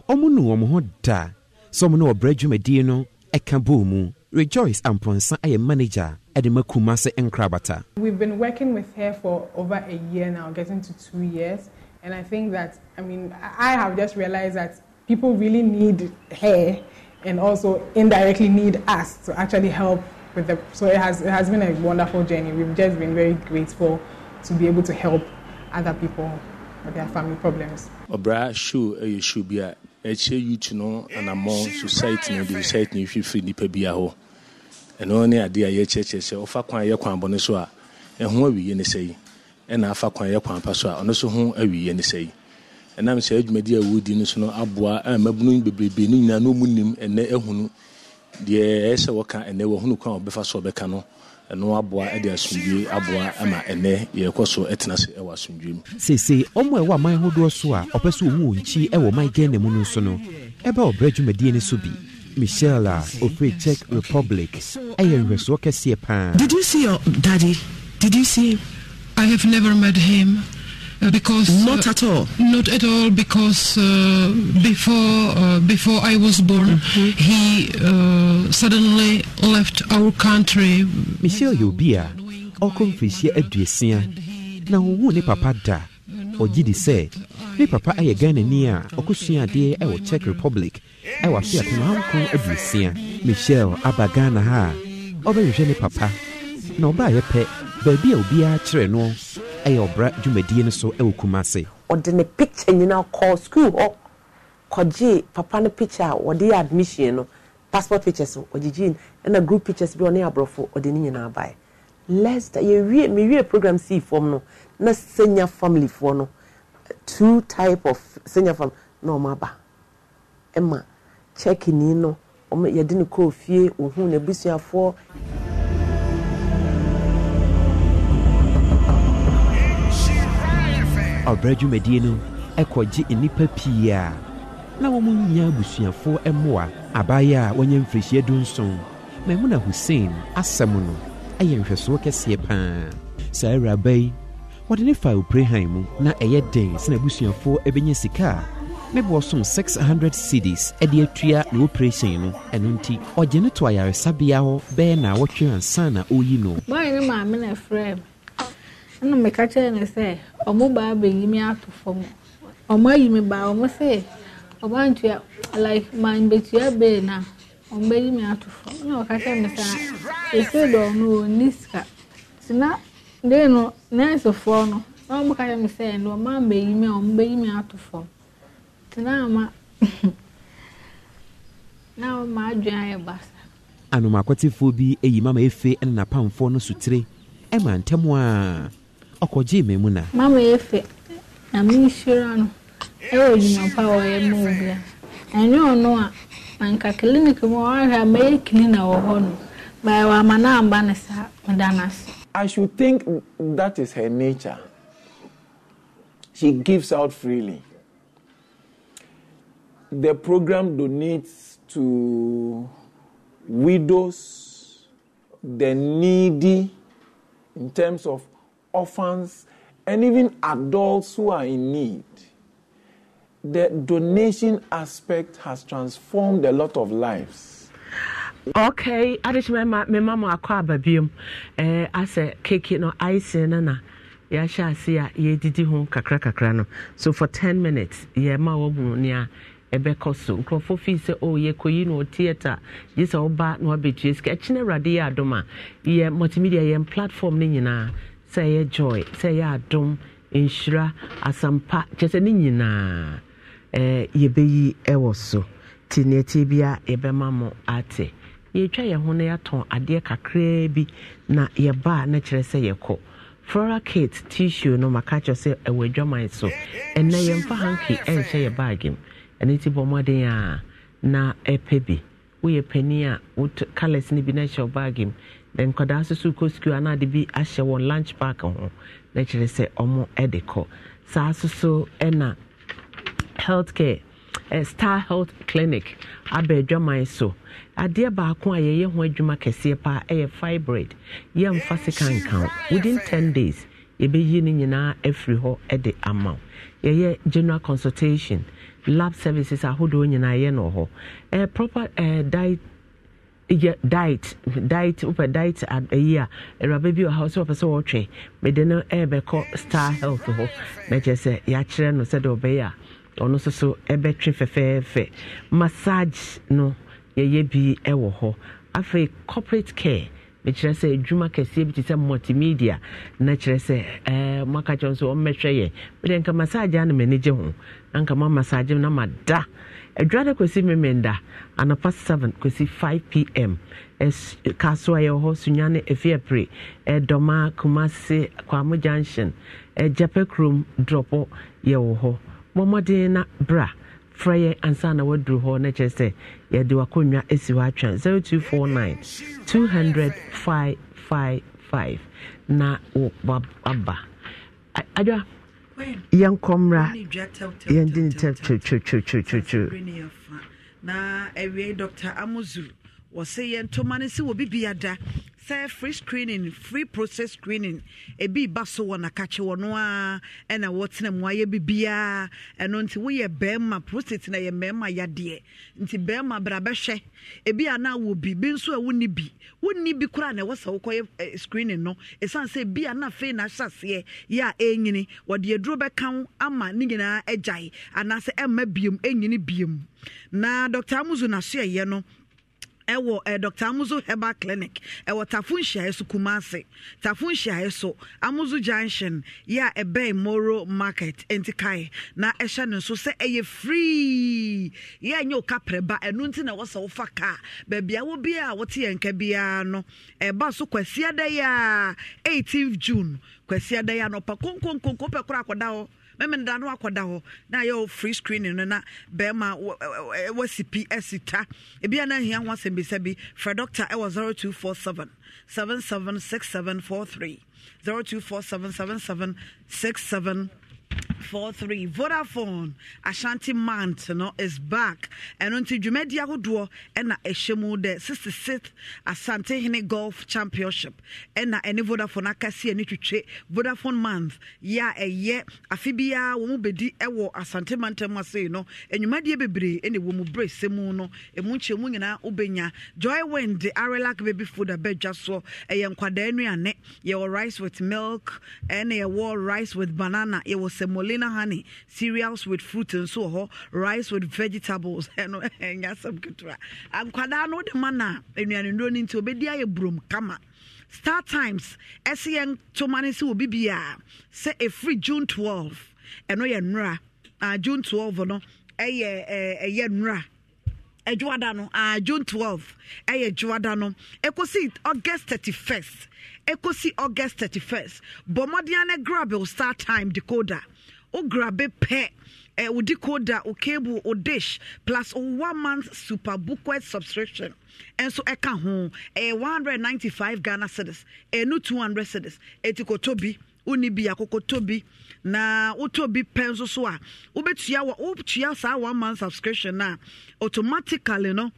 omo nu omo ho da so omo no obradwuma die no e ka bo mu Rejoice Amponsa aye manager Edema Kumasi Enkrabata. We've been working with her for over a year now, getting to 2 years. And I think that, I mean, I have just realized that people really need her and also indirectly need us to actually help with the... So it has been a wonderful journey. We've just been very grateful to be able to help other people with their family problems. Obra show you should be a know and among society and the society if you free the people and only idea your church is offer kwa your kwa boneswa and what we in say. And I found your pampaswa, and also home every and say. And I'm said, Media would in no abwa, and Mabun be no munim and Nehunu, the Esawaka and Newahunuka before Sobecano, and no abwa, and their swim, abwa, ama, and there, your cosso etnas, our swim dream. Say, Omwa, my Hodrosua, or Pesu Moon, she ever my gain a monosono, about Bredjum Median Subi. Michelle, Opre Czech Republic, I am Resoka Siapan. Did you see your daddy? Did you see him? I have never met him because not at all. Not at all because before I was born, he suddenly left our country. Michelle Yobia, okumfishia eduesia na huhu ne papa da ojidi se ne papa ayegane nia okusia de e wo Czech Republic e wa fia kuma hanko eduesia Michelle abagana ha obehwe ne papa na oba yepe baby obia kire no e obra dwumadie ne so e Kumasi odene picture nyina call school ho koji papa ne picture odi admission no passport pictures ojijin na group pictures bi oni abrofo odene nyina bai last year we program C form no na senior family for no 2 type of senior family no maba emma check ni no o ye de ne ko fie ohun na busuafo. Obradju Mediano, Ekoji inipa pia. Na womu nya busuafo emoa abaya wonye mfrihie dunson. Maimuna Hussein asamuno aye nhweso kese pa. Saira bay. Wodene fa oprehaimu na eye den se na busuafo ebenye sika. Mebo som 600 cedis e de atua na operation no enunti oje ne to ayaresabia ho be na wotwe ansan na oyino. Boy ne maame na frem. No me catcher and say, Omoba bring me out to form. Oma you may bow, must say, Oban to like mine, but you are bay now. Obey me out to form. No, catcher, they said, oh no, Niska. So now they know, nice of form. No, I'm saying, no, man, baby me, obey me out to form. So now my giant bastard. And my quatifobi, a mamma, a fee, and a pound for no sutre. Emma, tell me. Okoji memuna mama efe na mishira no e odina pawo e mobia enyo no a manka clinic mo ha me clinic o hono ba wa manamba na sa madanas. I should think that is her nature. She gives out freely. The program donates to widows, the needy in terms of orphans, and even adults who are in need. the donation aspect has transformed a lot of lives. Okay, I just remember my mama akwa babium. I said cake no ice na. Ya sha see ya ye didi home kakra kakra no. So for 10 minutes, ye ma wobu nia ebeko so. Nkrofo fi say oh ye koyi no theater. Ye say oba no abetue sika. Chine radio ya adoma. Ye multimedia ye platform ni nyina. Say ye joy, say ye adom. Inshira asampa chese ni nyina ye beyi ewo so tineti bia ebema mo ate ye twa ye ho na ya ton ade kakra bi na ye ba na kire se ye ko floral kit tissue no makacho se ewadwaman so enna ye mfa hanki enche ye bagim eniti bomaden a na epebi we ye pani a colors ni bi na show bagim then koda susu kosku ana de bi ahye won lunch pack ho na kire se omo edeko sa susu ena healthcare Star Health Clinic abedwaman so ade ba ko ayeye ho adwuma kese pa eye fibroid ye mfase kankan within 10 days ye be yi ni nyina afri ho ede amount ye general consultation lab services ahodo nyina ye no ho proper diet diet a year rababi house of so otwe me de no ebeko Star Health ho na kese ya kire no se de obeya ono so ebetwe fefefe massage no yeye bi ewo ho afa corporate care me kire se adwuma kese bi tse multimedia na kire se maka chonso o mehwe ye me de nka massage an manage ho nka ma massage na mada adwada kwesi memenda anapa 7 kwesi 5 p.m. es kaswa ye ho sunyane efie pre doma Kumasi Kwamu Junction Japek room dropo ye ho momode na bra freye ansa na wadru ho na chese ye de wakonwa esi wa twan 0249 200555 na baba adwa young comrade, you didn't tell you. Now, every Dr. Amuzuru was saying to Manisi will be biada. Say free screening, free process screening. A be basso one a catch one and a what's in a moye bibia and until we a bema prostate in a mema ya dear. Until bema brabeshe. A be a now will be been so a wouldn't be. Wouldn't be crying a was a screening no. A son say be a na fain as ye ya engini. What dear drawback count ama nigina a jai and as a mebium engini beam. Na Dr. Amuzuna share ye no. Ewo Dr. Amuzu Herbal Clinic ewo Tafunshia Yesu Kumasi Tafunshia Yesu Amuzu Junction ya ebe Moro Market entikai na ehya nso se eye free ya nyo kapreba enu nti na wosa ofaka ba bia wo bia wote yenka bia no eba so kwasi adaya 18th June kwasi adaya no pa konkonkonko pe kura akodawo Meme Dano akodaho na yo free screening na bema WCPS ta e bia na hia hwasem bi sabi for doctor e was 0247776743 0247776743 Vodafone Ashanti month no is back and until Jumedi ahodo e na ehyemu de 66th Asante Hene Golf Championship and na ene Vodafone akase ene twetwe Vodafone month ya eye afibia wo mu bedi ewo Asante mantem ase no enwumadie bebre ene wo mu bresemu no emu nchemu nyina obenya Joy Wind Cerelac baby food abedwa so eye nkwada anuane ye rice with milk and ye war rice with banana ye was semolina honey cereals with fruit and so ho rice with vegetables and nya some kutra ankwada no de mana enuane no nti obedi aye brom kama Star Times SN to manisi obi bia say a free June 12 eno ye nura June 12 no eye nura ejuada no June 12 eye juada no ekosi August 31st ekosi August 31st bomodiane grab o Star Time decoder o grabe pe o decoder o cable o dish plus o 1 month super booklet subscription and so eka ho 195 Ghana cedis no 200 cedis etiko tobi unibi akoko tobi na utobi pencil so a obetua wa obetua sa 1 month subscription na automatically no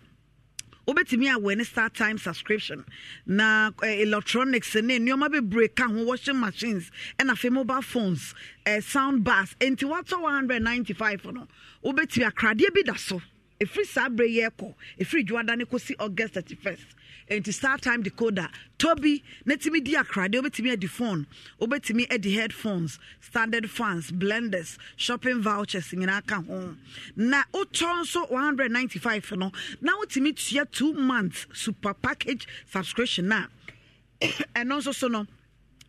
obetimi awe ne Star Time subscription na electronics ne nyoma be break ho washing machines and afi mobile phones sound bars enti what 195 no obetimi akrade bi da so Free Sabre Yeko, a free Juadani Kosi August 31st, and to Star Time decoder. Toby, Netimi Diakra, they obey me at the phone, obey me at the headphones, standard fans, blenders, shopping vouchers in our home. Now, Otonso 195, no, now to meet here 2 months super package subscription now, and also so no.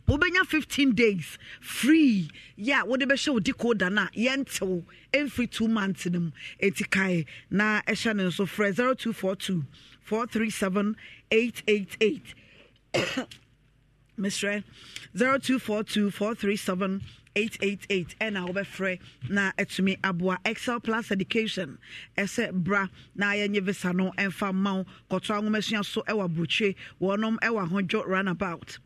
Obenya 15 days free. Yeah, what the best show decoder na yento every 2 months in them. Etikai na eshanen so for 0242 437 888. Mr. 0242 437 888 and our free na etumi abua Excel Plus Education ese bra na yenye visa no enfa maw kotwa nwomesua so ewa bruche wonom ewa honjo runabout.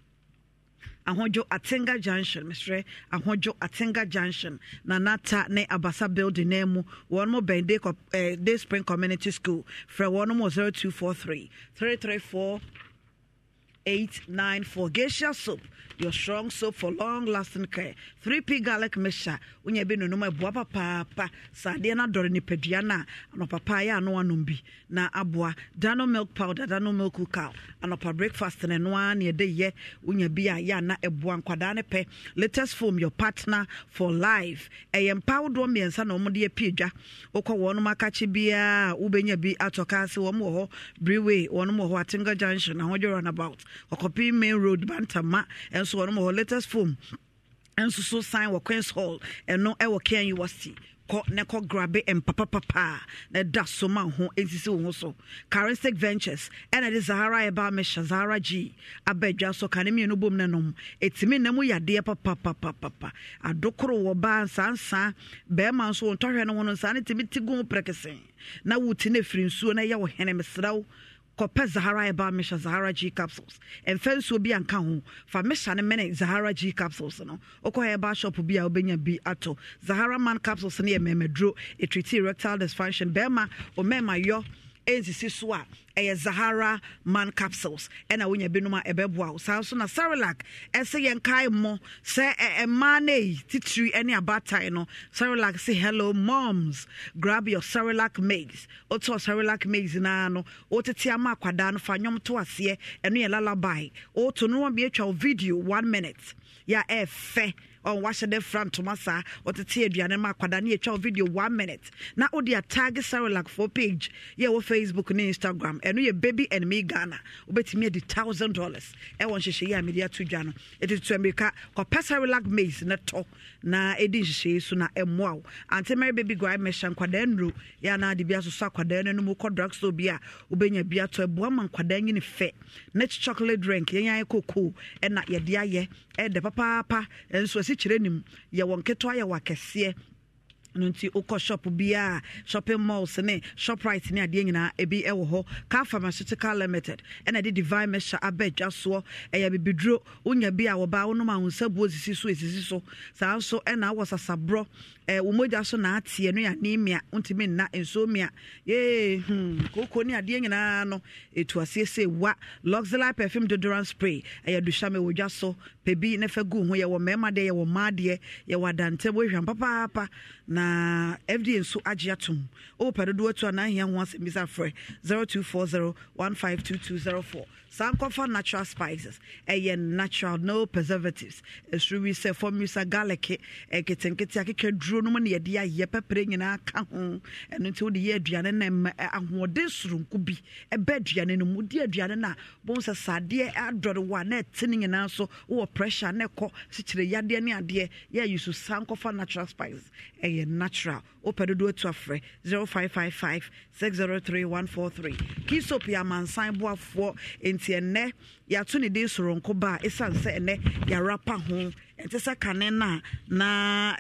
Ahojo Atenga Junction, Mr. Ahojo Atenga Junction, Nanata ne Abasa building name, one more Bende Day Spring Community School, for one more 0243 334 894. Geisha soap, your strong soap for long lasting care. 3P garlic mixture. Unye be no numa buapa papa. Sadiana Dorani Pediana. Ano papaya ano anumbi. Na abwa. Dano milk powder. Dano milk cow. Ano pa breakfast ne noa ni de ye. Unye be a ya na ebuan kwadane pe. Latest form your partner for life. E empowered one me ensa na omudi epija. Oko wonu makachi bia. Ubenye bi atokasi womu ho. Breeway. Wonu mo ho Atenga Junction. Na hojo runabout. Okopi Main Road Bantama and so on more latest form and so sign or Queen's Hall and no ever can you was see. Neko Grabe and Papa Papa, the Dasoma, who is also Caristic Ventures, and it is Zahara Ebame Shazara G. Abeja so Kanemi no boom nanum. It's me nemu ya dear Papa Papa Papa. A docro woban sansa, Bearman so on Torre and one on sanity mitigo precasing. Now would Tinefrin soon a yaw henemisrao. Copper Zahara about Misha Zahara G capsules and fence will be and count for Misha and Mene Zahara G capsules. No, Okoya bar shop will be a Obenya B Ato Zahara man capsules near Memedro, a treaty erectile dysfunction, Bema or Mema Yo. Enzisiswa eye Zahara man capsules ena wonya benuma ebeboa sanso na Cerelac ese yenkai mo se emane titri ene abatai no Cerelac say hello moms grab your Cerelac maize oto Cerelac maize na no otete ama akwada no fa nyom to ase eno ye lalabai oto no wa bi atwa video 1 minute ya efe on wash the front to massa or to tear the animal quadani a video 1 minute. Now, all the tag Cerelac for page, yeah, or Facebook and Instagram, and we baby and me Ghana, bet me the $1,000. And once she share media to Jano, it is to America or Cerelac maize, not talk. Na Edin she is sooner and wow. Until my baby grind meshan quadendru, yana de biasu quaden and no more drugs so beer, Ubenya beer to a woman quaden in fe. Next chocolate drink, yea, cocoa, and not yet, yeah, and the papa, and so. Chirenim ya wonketo ya wakese nunti uko shop bia shopping malls ne Shoprite ne ade nyina ebi ewo ho Ka Pharmaceutical Limited ena de divine mesha abedja so eya bibidro unya bia wo ba wonu ma hunsabu osisi so sanso ena awosasabro umoja so na atie no ya nemia untimi na ensomia ye koko ne ade nyina no etuase se wa Luxury perfume deodorant spray eya dushame wodja so pebi ne fagu ho ye wo mema de ye wo maade ye wadante bo hwan papa papa na FDA so agiatum o pedodo to na hia ho asemisa frɛ 0240152204 Sankofa natural spices eye natural no preservatives esruwi se formula garlic eketenkete akekeduro no na ye de aye pepere nyina ka ho eno nti wo de ye aduane na ahoɔden soronko bi ebe aduane no mu de aduane na bonsa sade adɔre wa na tene nyina so wo pressure na kɔ sikire yade ne ade ye use Sankofa natural spices eye natural opedodo to afre 0555 603143 kisop ya mansan boafo enti ene ya to ne de soronko ba esan se ene ya rapa ho entesa kanena na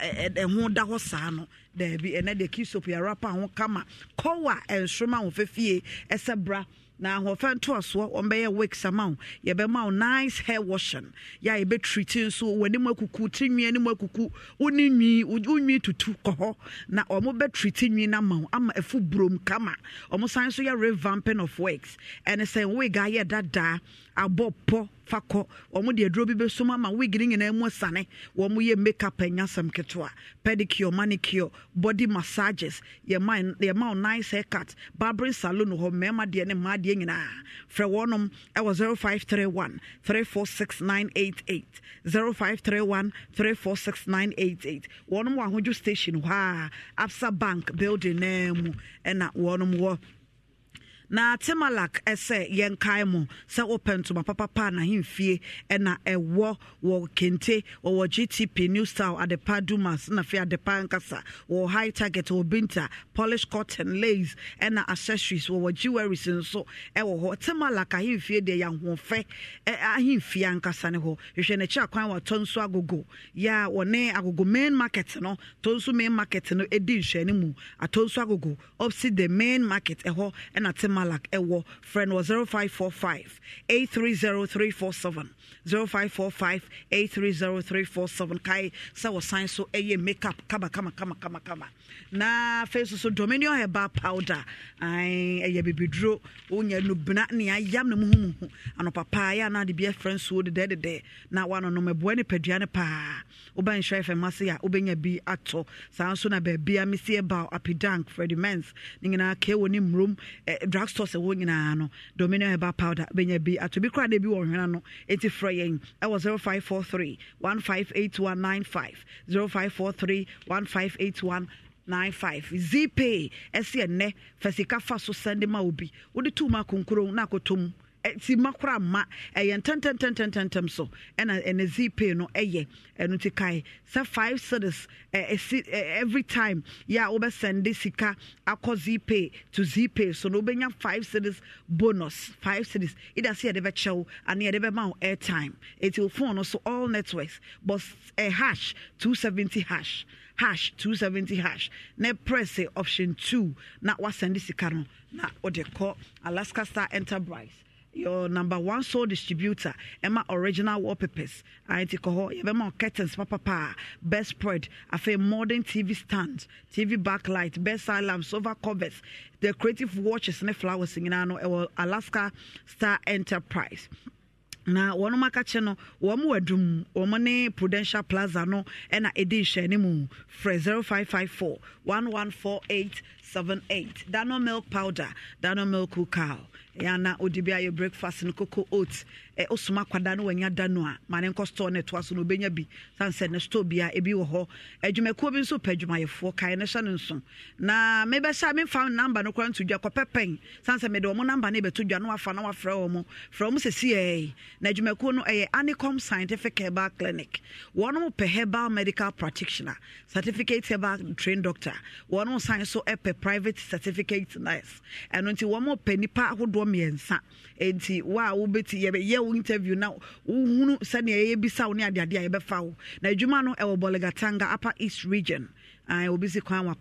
ho da ho saa no da bi ene de kisop ya rapa ho kama kowa ensroma ho fefie esebra Now, her fan to us, what on bay wakes a mount. Ye be mount nice hair washing. Ya be treating so when you cook, tin me any more cook, only me, would you me to two coho. Now, almost be treating me na mount. I'm a full broom, come out. Almost science so ya revamping of wakes. And the same way, guy, that da, a bob po. Fako omo de drobi be soma ma we gini na emu sane wo mo ye makeup anya sam ketoa pedicure manicure body massages ye man nice haircut barbering salon ho mema de ne ma de nyina frɛ wonom e wo 0531 346988 0531 346988 wonom wa hojo station ha Absa Bank building nemu ena wonom wo na Cerelac ese yen kaimo se open to papa pa na himfie na ewo wo kente wo GTP new style at the padumas na fe at the pankasa wo high target wo binta polish cotton lace na accessories wo jewelry so ewo ho Cerelac himfie de ya hofe himfie ankasa ne ho hwe ne chi akwan wo tonso agogo ya wo ne agogo main market no tonso main market no edi nhwani mu atonso agogo opposite the main market eho na Cerelac ewo friend was 0545-830-347 0545-830-347 kai sa was sign so eye makeup kama na face so Dominion herbal powder ai eye bibidro onya nubna ne ayam ne muhumuhu ano papa ya na de be friend so de na wano no meboa ne padua ne pa oban hwe famase ya obenya bi ato san so na ba bia misie ba apidank Freddy Mens ngina ke woni mrum drugstore se wo nyina no Dominion herbal powder benya bi ato bi kra de bi wo hwena no eti froyen I was 0543-158195 0543-158195 Z pay ese ne fasika faso sende ma obi wo de tuma konkoro na akotom eti makra ma eye ten so and Z pay no eye enu ti kai se 5 cedis every time ya obe sende sika akọ Z pay to Z pay so no benya 5 cedis bonus 5 cedis it as here dey be chew and here dey be ma airtime it will phone so all networks but a hash 270 hash hash 270 hash na press option 2 na wa sende sika no na odeko Alaska Star Enterprise your number one sole distributor Emma original wallpapers antikoho Emma curtains papa best spread afa modern TV stands TV backlight best alarm sofa covers the creative watches and flowers in Alaska Star Enterprise na wono makache no wo mo adum wo mo ne Prudential Plaza no e na edition mu free 0554-114-878 Dano milk powder Dano milk cacao ya na odibia your breakfast no cocoa oats osuma kwada no wanya Dano a ma ne store ne toaso no benya bi sanse ne store bia ebi wo ho adwumakuo bi nso padwumayefo kai ne hye nso na me be sha me found number no kwantu dwa kopepen sanse me de wo mo number ne beto dwa no afa na wafrɛ wo mo from sesi na adwumakuo no eye Anicom Scientific Herbal Clinic wono pe herbal medical practitioner certificate herbal trained doctor wono sign so epe private certificate nurse eno nti wo mo pe nipa ahodo miensa enti wa wo beti ye interview now uhunu sane ye bisa wo ne adade a ye befa wo na adwuma no ewo Bolegatanga Upper East region I will be sick kwanwa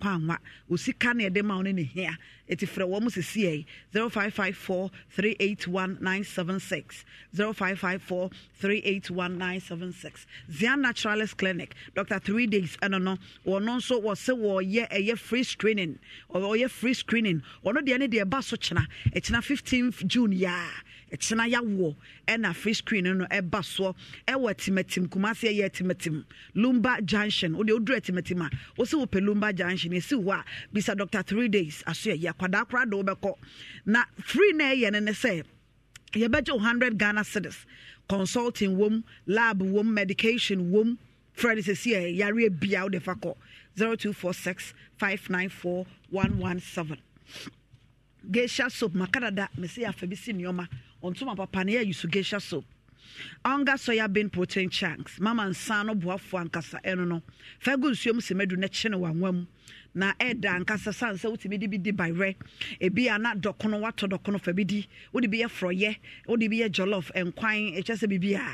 usika na ede ma ne hia etifrɛ wo mo sesiei 0554-381-976 0554-381-976 Zian Naturalist Clinic Dr. 3 days anono wo no so wo se wo ye eye free screening or ye free screening wo no de ne de ba so kyena e kyena 15th June ya e kyena ya wo e na free screening no e ba so e wo timatim Kumasi ye timatim Lumba Junction wo de odure timatima wo se wo Pelumba Junction e si wo a bisa Dr. 3 days aso ya kwada kwada obekọ na free na ye ne se ye beje 100 Ghana cedis consulting womb lab womb medication womb Freddy says here yare bia wo de fakọ 0246-594-117 Geisha soap makarada mesi afebisi nyoma ontuma papa na ye Geisha soap Anga soya bean protein chunks mama nsano boafo ankasa eno no fagunsuom semedu ne chene wanwam na eda ankasa sanse wutimi di bi by re ebi ana dokono wato dokono fa bi di wodi bi ye froye wodi bi ye jollof enkwan echese bibia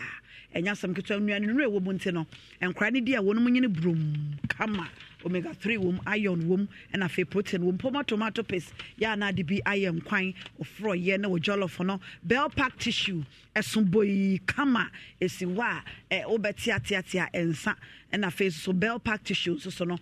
and yasam ketonu anu no ewo nti no enkra ne dia wonu munyi ne brum kama omega 3 wom iron wom and afi protein wom poma tomato paste ya na de bi iron kwan ofro ye na ojolofo no bell pack tissue esumboyi kama esiwa obeti atiatia ensa and afi so bell pack tissue so no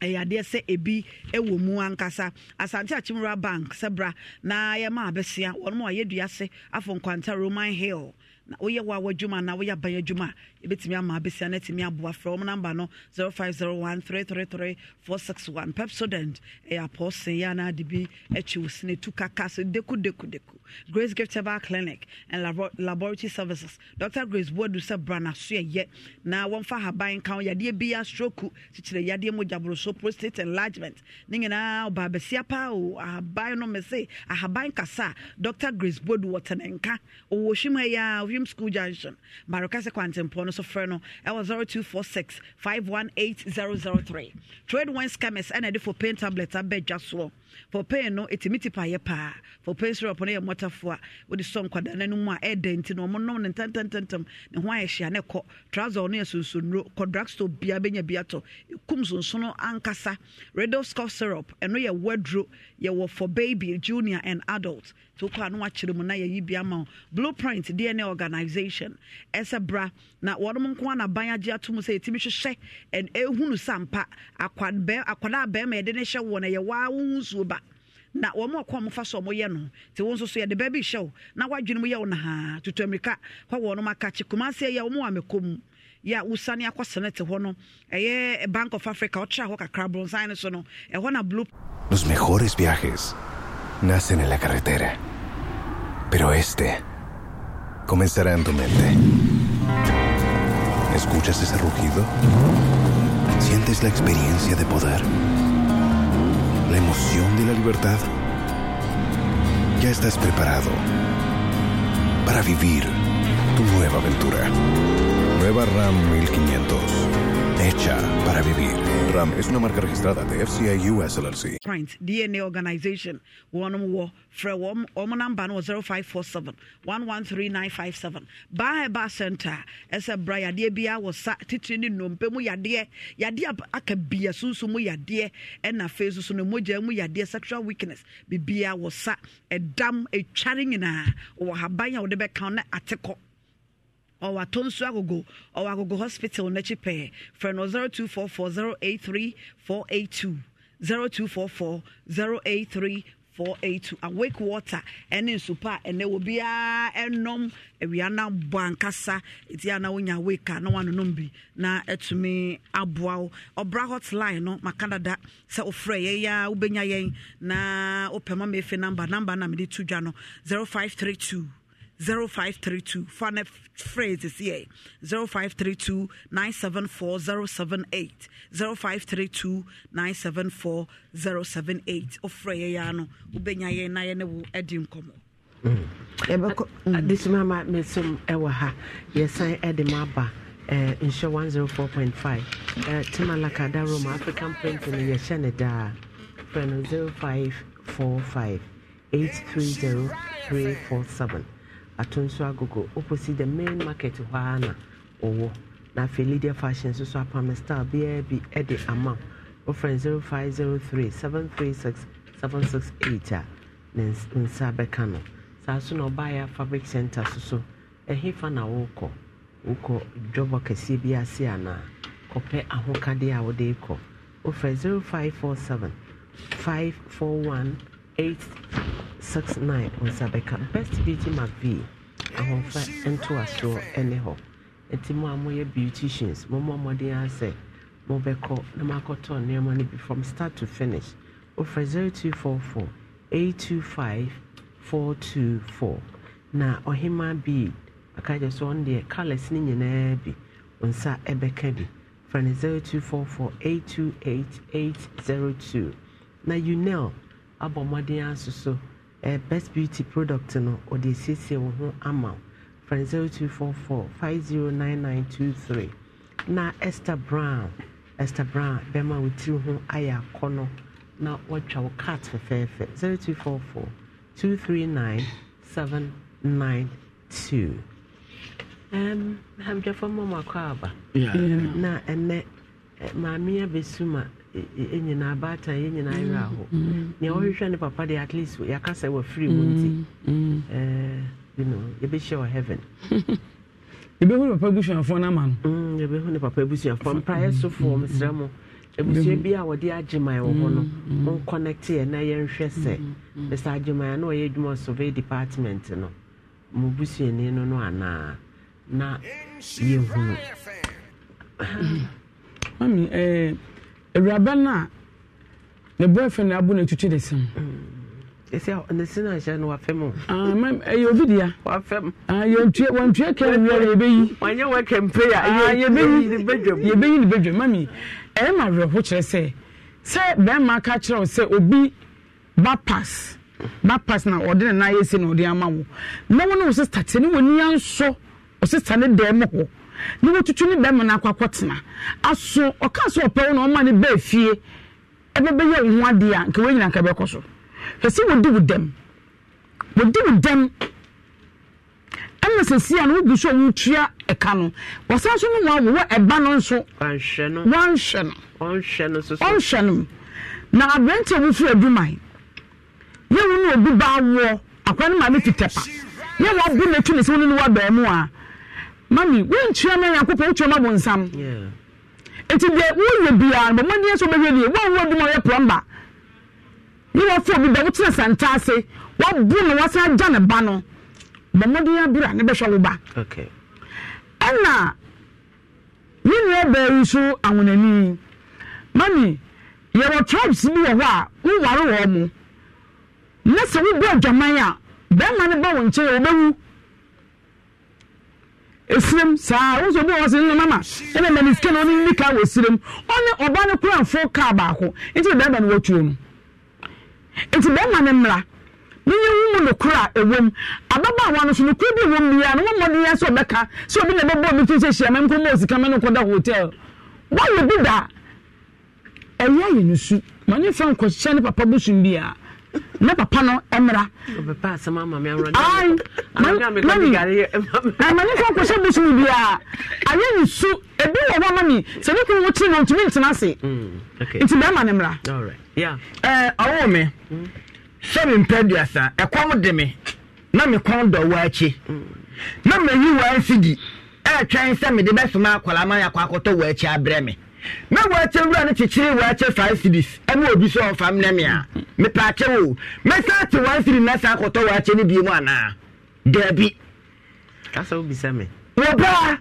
eyade se ebi ewo mu ankasa Ashanti Achimura Bank sebra na ye ma abesia wonu ma ye duase afon kwanta Roman Hill na oye wawa juma na oye baya juma ebetimi ama abesia na timi aboa from number no 0501333461 Pepsodent e apostle ya na dibi echiusi ne tukaka so deku Grace Gift Herbal Clinic and Laboratory Services Dr. Grace Bodu sebra na so ye na wonfa haban kan yade bia stroke titire yade mojabro so prostate enlargement ninge na oba abesia pa o aban no me say ahaban kasa Dr. Grace Bodu wotenenka owo hwima ya School Junction, Maracase Quantum Ponos of Ferno, L 0246 518003. Trade one scammers and a for pain tablets are bed just so. For pain, no, it's a miti pa. For pain, so upon a motor for with the song quad and no more air dent no more known and tantum. And why she and a coat, trousers on your soon, quadraxto, biabina biato, Kumsun, Sono, Ancassa, Reddle cough syrup, and no, your wardrobe, your for baby, junior, and adults. To kwan watch the Munaya Yibiamo, Blueprint DNA Organization, Esabra, na Wadamun Kwana Bayaja Tumuse, Timisha She, and Ehunu Sampa, Aquan Bear, Aquana Bear, Medenesha, one a Wawuzuba. Na womo kwa mfaso omo ye no te wonso so ye de baby show na wadwene ye wona ha tutu America kwa wono makachi Kumasi ye omo amekom ya usani akwasene te ho no eye Bank of Africa otra ho kakra bronzine so no e ho na blue. Los mejores viajes nacen en la carretera, pero este comenzará en tu mente. ¿Escuchas ese rugido? ¿Sientes la experiencia de poder? La emoción de la libertad. Ya estás preparado para vivir tu nueva aventura. Nueva Ram 1500. Hecha para vivir. Ram es una marca registrada de FCA US LLC. DNA Organization. Frewom Omonamban was 0547 113957. Bahe Bar Center. Esa Braya dear Bia was sat titrin no Pemu Yadia. Yadia Akabia Susumu Yadia. And a face Sunumu Yadia sexual weakness. Bibia was sat a dam a charring in her or Habanya or the back counter ateko. Or a Tom Swagogo or Agogo Hospital Nechipe. Freno 0244083482. 0244083482. Awake water and in super and there will be a nom and we are now bankasa. It's yana when you wake no one numbi na to me abwao or bra hotline no my Canada so fray ya ubenya yen na open my number na midi 2 jano 0532 fun phrases here 0532 974 078 0532 974 078 ofreyano ubenyaye na ye ne wo edim komo ebeko this mama me some ewa ha yes I edimaba insure 104.5 Tamale Kadaroma African print in Yeshaneda from 0545 830347 Atunso Agogo opposite the main market Wana Owo na Felidia Fashion so Pamestar BB Eddie Amam offering 0503 736 768 Nsabekano Sasuno Baya Fabric Center Susu Ehifa na Woko Uko Joba Kesibia Siana Kope Ahokadia Odeko offering 0547 541 869 on Sabeka. Best Beauty McVie. I offer and to a store anyhow. And Timoamoya beauticians, Momo Modia say, Mobeko, Namakoto, near money from start to finish. Offer 0244 825 424. Now, Ohima B. I can just one day, Carless Ninian Abbey on Sir Ebekedi. Friend 0244 828 802. Now, you know. Abomadia so a best beauty product no or the CCO amount from 0244 509923. Now Esther Brown, Bema with 2 Aya Kono. Now watch our cat for fair 0244 239 792. I'm just from Makwaba. Yeah. Na ene mamia besuma enyina abata enyina iraho. Ne ohwehwe ne papa dey at least yakasa we free wonti. You know, you be sure heaven. You be who papa busu afon na man. You be who papa busu afon prior so for Mr. Mo. Ebusu bia wo dey Adjemah wo ho no. On connect e na ye nhwe se. Mr. Adjemah na o ye dwuma survey department no. Mo busu eni no no ana. Na yehu mami rabana the boyfriend abu na tutu desem ese na sina je no afem mam obidia afem ye tue won tue kan we ye beyi wanye we campaign ye beyi the bedroom ye beyi the bedroom mami ma we ho kire se be ma ka kire se obi ba pass na odi na ye se na odi amawo na won no sister te ni woni anso sister ne dem ho ni wotutu ne dem na akwakotena aso oka so opewo na o ma ne ba fie e be ye ho ade a nke we nyina ka be koso fese wodi with them am sese an wo guso wo tua e ka no wasan so no wo e ba no nso wanhwe no so wanhwe no na abente wo fie adumai ye wo no obi ba wo akwani ma me fitepa ye wo bu metu ne se wo no wa ba mu a Mami, when Chairman Yakupo Choma Bonsam, yeah. It's in there, will be on, but 1 year so many, 1 word more plumber. You are for me, the witness and Tase, what boom was I done a banner? But Modia Bira never shall back. Okay. Anna, you know, very so, I want to mean. Mami, your tribes be a war, who are a woman. Let's all go Jamaica, then man about one chair. Esrim sa wo so bo wo se no mama e na me skin oni ni ka wo sirim oni oba ne kura fo ka ba ko nti be ba ne wo tuo mu nti be ma ne mra ni yu mu no kura ewom ababa wa no so ne ku bi wo mi ya no mo ne ya so be ka so bi ne be bo mi tun se hia me nko mo sika me no ko da hotel wa wo bi da eya ye no su ma ne fa nko hia ne papa bo sun bi a na papa no emra papa asama mama amra ai mami gari mami ko ko se busu bia aye su ebi wo mama mi se ne ko wo ti no ntumi ntina se okay nti be ma ne mra all right yeah awo me se me peduasa e kwom de me na me kwon do wa achi na me yi wa afidi e twen se me de be soma akwala man yakwakoto wa achi abre me me wa chewura ne chichiri wa che 5 cities ene obi so fam ne me a me pa che wo me sa ti 1 city na sa ko to wa che ne bi mu ana da bi ka so bi se me wo ba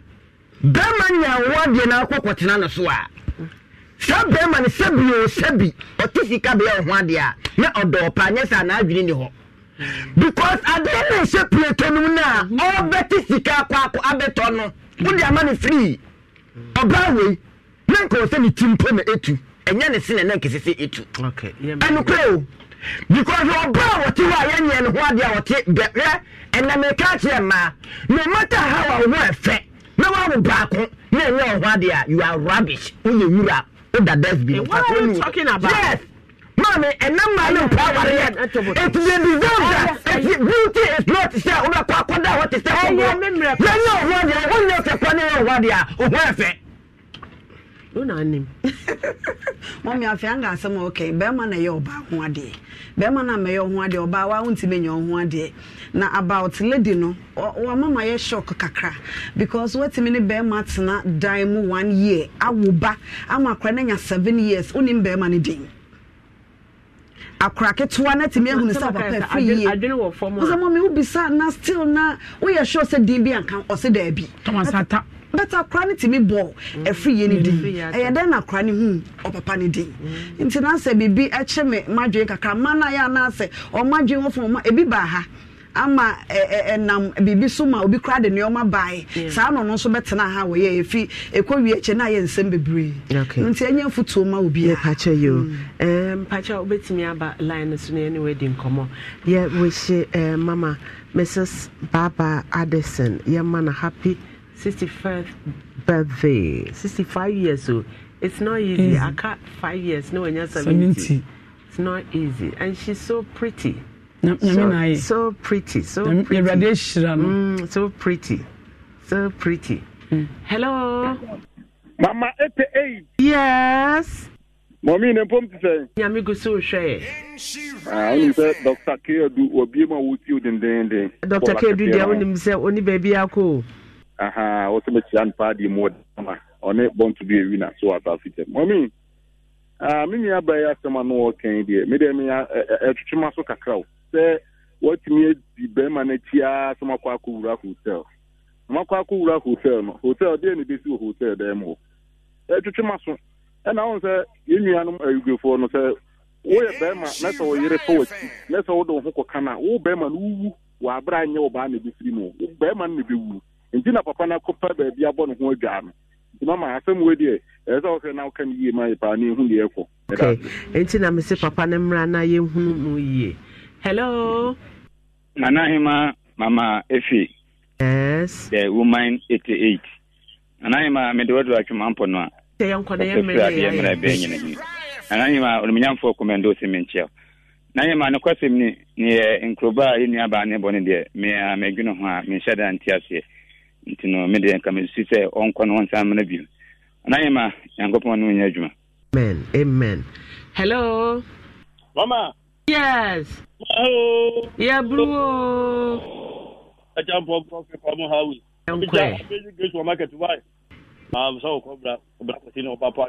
man ya wo de na akokotena ne so a sa be man se bi o ti sika be ho ade a na odo pa nya sa na adwini ni ho because adene se plate no na o beti sika kwako abeto no wo de ama ne free oba we Nanko send it to me etu, and Yan is in an enkis etu. Okay, and Ukraine. Because your brow, what you are, and what you are, get there, and I may catch them, ma. No matter how I wear fat, no one will back on. No, what you are rubbish. Only you are, what are you talking about? Yes, Mammy, and now my little power yet. It's the disaster. It's beauty is not to say, what is the whole memory. No, what you are, one of the funny, what you are, or where Unanim. Mommy, I found out some okay. Berman, a yo about 1 day. Berman, I may own 1 day or bow out to me on 1 day. Now about lady no or mamma, a shock kakra. Because what's a minute Bermats not die more 1 year. I will back. I'm a crying at 7 years. Unim Berman ding. I crack it to one at me on the Sabbath 3 years. I don't know what form was a mommy who be sad now still now. We are sure said DB and count or said there be. Thomas Hatta. But I cranny to me ball a free any day, and then I cranny whom of a panny day. Internase be a cheme, magic, a cramana, yanase, or magic of a bibaha. Ama and bibi suma will be cried in your ma by. Sound on also better now, how we fee a coach and I and send be okay. Until foot to ma will be a patcher you. Patcher obeyed me about lines in any wedding common. Yeah, we she, Mama, Mrs. Baba Addison, your man happy. 61st birthday, 65 years old. It's not easy. I can't 5 years. No, and you're 70. It's not easy, and she's so pretty. So pretty. So pretty. So pretty. Mm. Hello. Mama 88. Yes. Mommy, I'm going to say. Yeah, I'm going to say. I'm Dr. K. Do Obima with you in the end. Dr. K. Do the only say only baby ako. Aha, what's the chance party more? On it, born to be a winner. So I thought it. Mommy, I'm in your bias. Someone who can be a medium. Chimaso Kakao. Say what me the Bermanitia. Some of our Kura hotel. Makakura hotel. Then it is your hotel demo. Chimaso. And I said, you animal are you for no say, oh, Berman, that's all your report. Let's all don't hook a canna. Oh, Berman, who are brand new banner this limo. Berman, if you and dinner papana copper, the abon who jam. Mamma, some way there. As also now can ye my panny who the echo. Okay, and then I'm Mr. Papanam Rana, you who ye. Hello, Nanahima, Mama Effie. Yes, the woman 88. Nanahima, Medward, like Mamponua. And I'm a Romanian for commando cementia. Nayama no question near in Croba in Abane Bonnie, may I make you know, may Shada and Tiasia, into no media coming to say on one time review. Nayama and go on with Yajma. Amen, amen. Hello, Mama. Yes, hello, yeah, Blue. I jump on Papa Howie. I'm going to market to buy. I'm so cobra, Papa.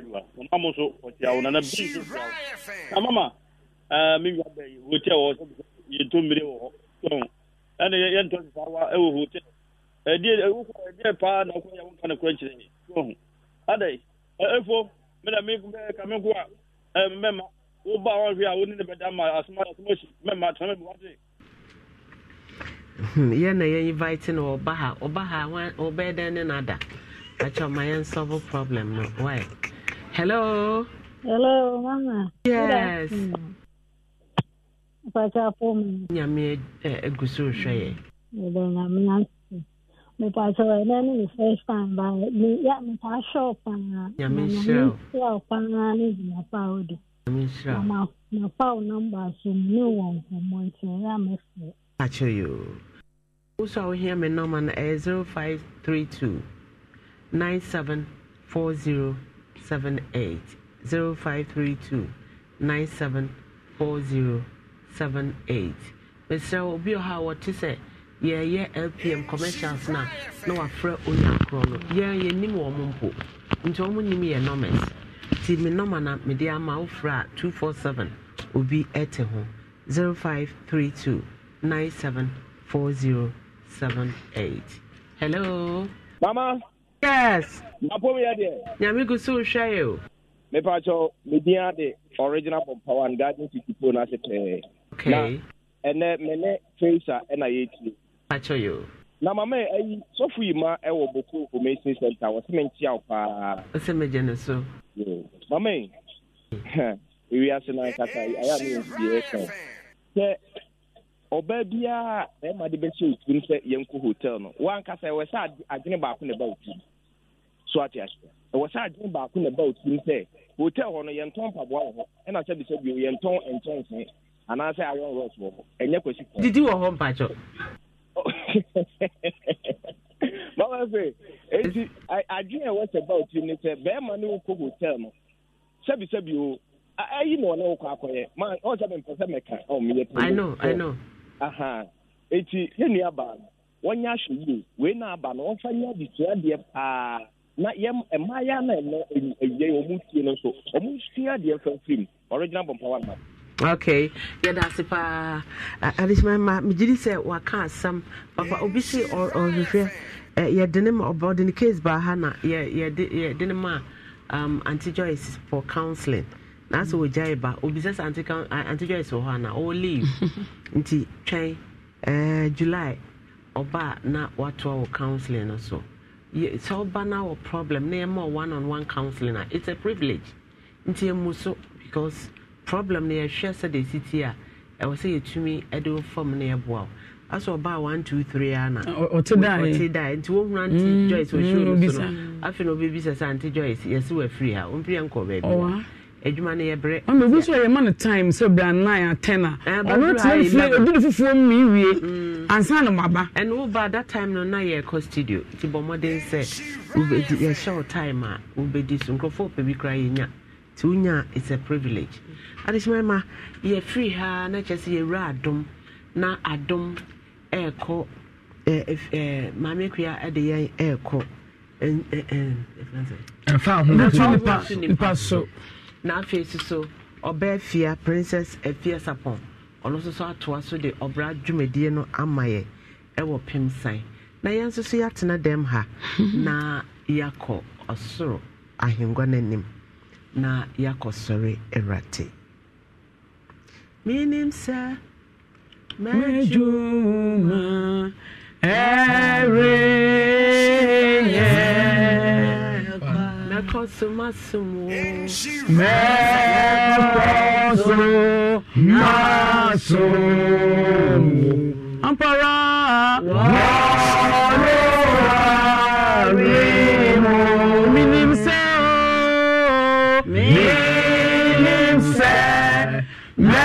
I'm also what you are on a big Mamma. Maybe you told me. And I entered our hotel. I did a part of a question. Are they? Therefore, I make Kamekwa, a member who bound me. I wouldn't have done my as much member. Yana inviting or Baha or Baha one or better than another. That's my unsolvable problem. No. Why? Hello. Hello, Mama. Yes. What's up, woman? You made a good social. You don't have me answer. My pastor, I learned the first time by me. Yeah, my pastor, my phone number, so no one from one to another. I show you. Also, here my number is 0532. 974078 0532 974078. Mr. Obio, how to say? Yeah, LPM commercials now. No, I'm afraid only a chrono. Yeah, ni mo mumpo. Njomu ni mi enormous. Ti mi number na mi dia maufra 247. Obi eteho 0532 974078. Hello, Mama. Yes. Nyamigo so share you. Me pacho media the original from Power and Garden to people na se. Okay. And me facer and I pacho you. Na mama e so fu ma e wo boku information center wo se mentia pa. Se mejene so. Mama. We are saying that I am the echo. Se obabia e ma de be se otun se yenko hotel no. Wan ka se we sa adene ba ko ne ba otun. So at yes, I was arguing back on about him say, hotel on a Yanton Pabwa, and I said, this will be Yanton and Tonson, and I said, I won't rush for and yet was it. Did you a home patcho? Mama say, I dream what's about him, it's a bear manu hotel. Sabi Sabu, I know, man, all 7% oh, me. I know. Aha, it's near ban. 1 year should you, when I ban on fire, the idea of. Na yam a Maya and a Yamuki and so almost here the film, original from Power. Okay, yeah, that's if I this man did say what can't some of obviously or refer your denim about in the case by Hannah, yeah, denim Auntie Joyce for counseling. That's what Jaiba, Obisas Auntie Joyce or Hannah, or leave until July or ba not what to our counseling or so. It's all banner or problem. Near more one-on-one counseling. It's a privilege. Because problem near share the city here. I will say it to me. I do form near well. I saw about 1, 2, 3. Anna or to die. Into one run. Joyce will show you. I feel no baby says Auntie Joyce. Yes, we're free. I'm free, uncle baby. time so brand nine tenor. And over that time no na ye cost studio. Tibomodin said your short timer will be this crying. It's a privilege. And it's my ye free her not just ye radum na adum echo mammy queer at the echo and found na face so obefia princess afia sapon ono so atoa so de obra dwumedie no amaye e wo pemsan na yenso so yatena dem ha na yakọ osoro ahengwa nanim na yakọ sori erate minim sa majuma ere Consumasum, Maso, Naso, Ampara, Remo, Minim, Majuma,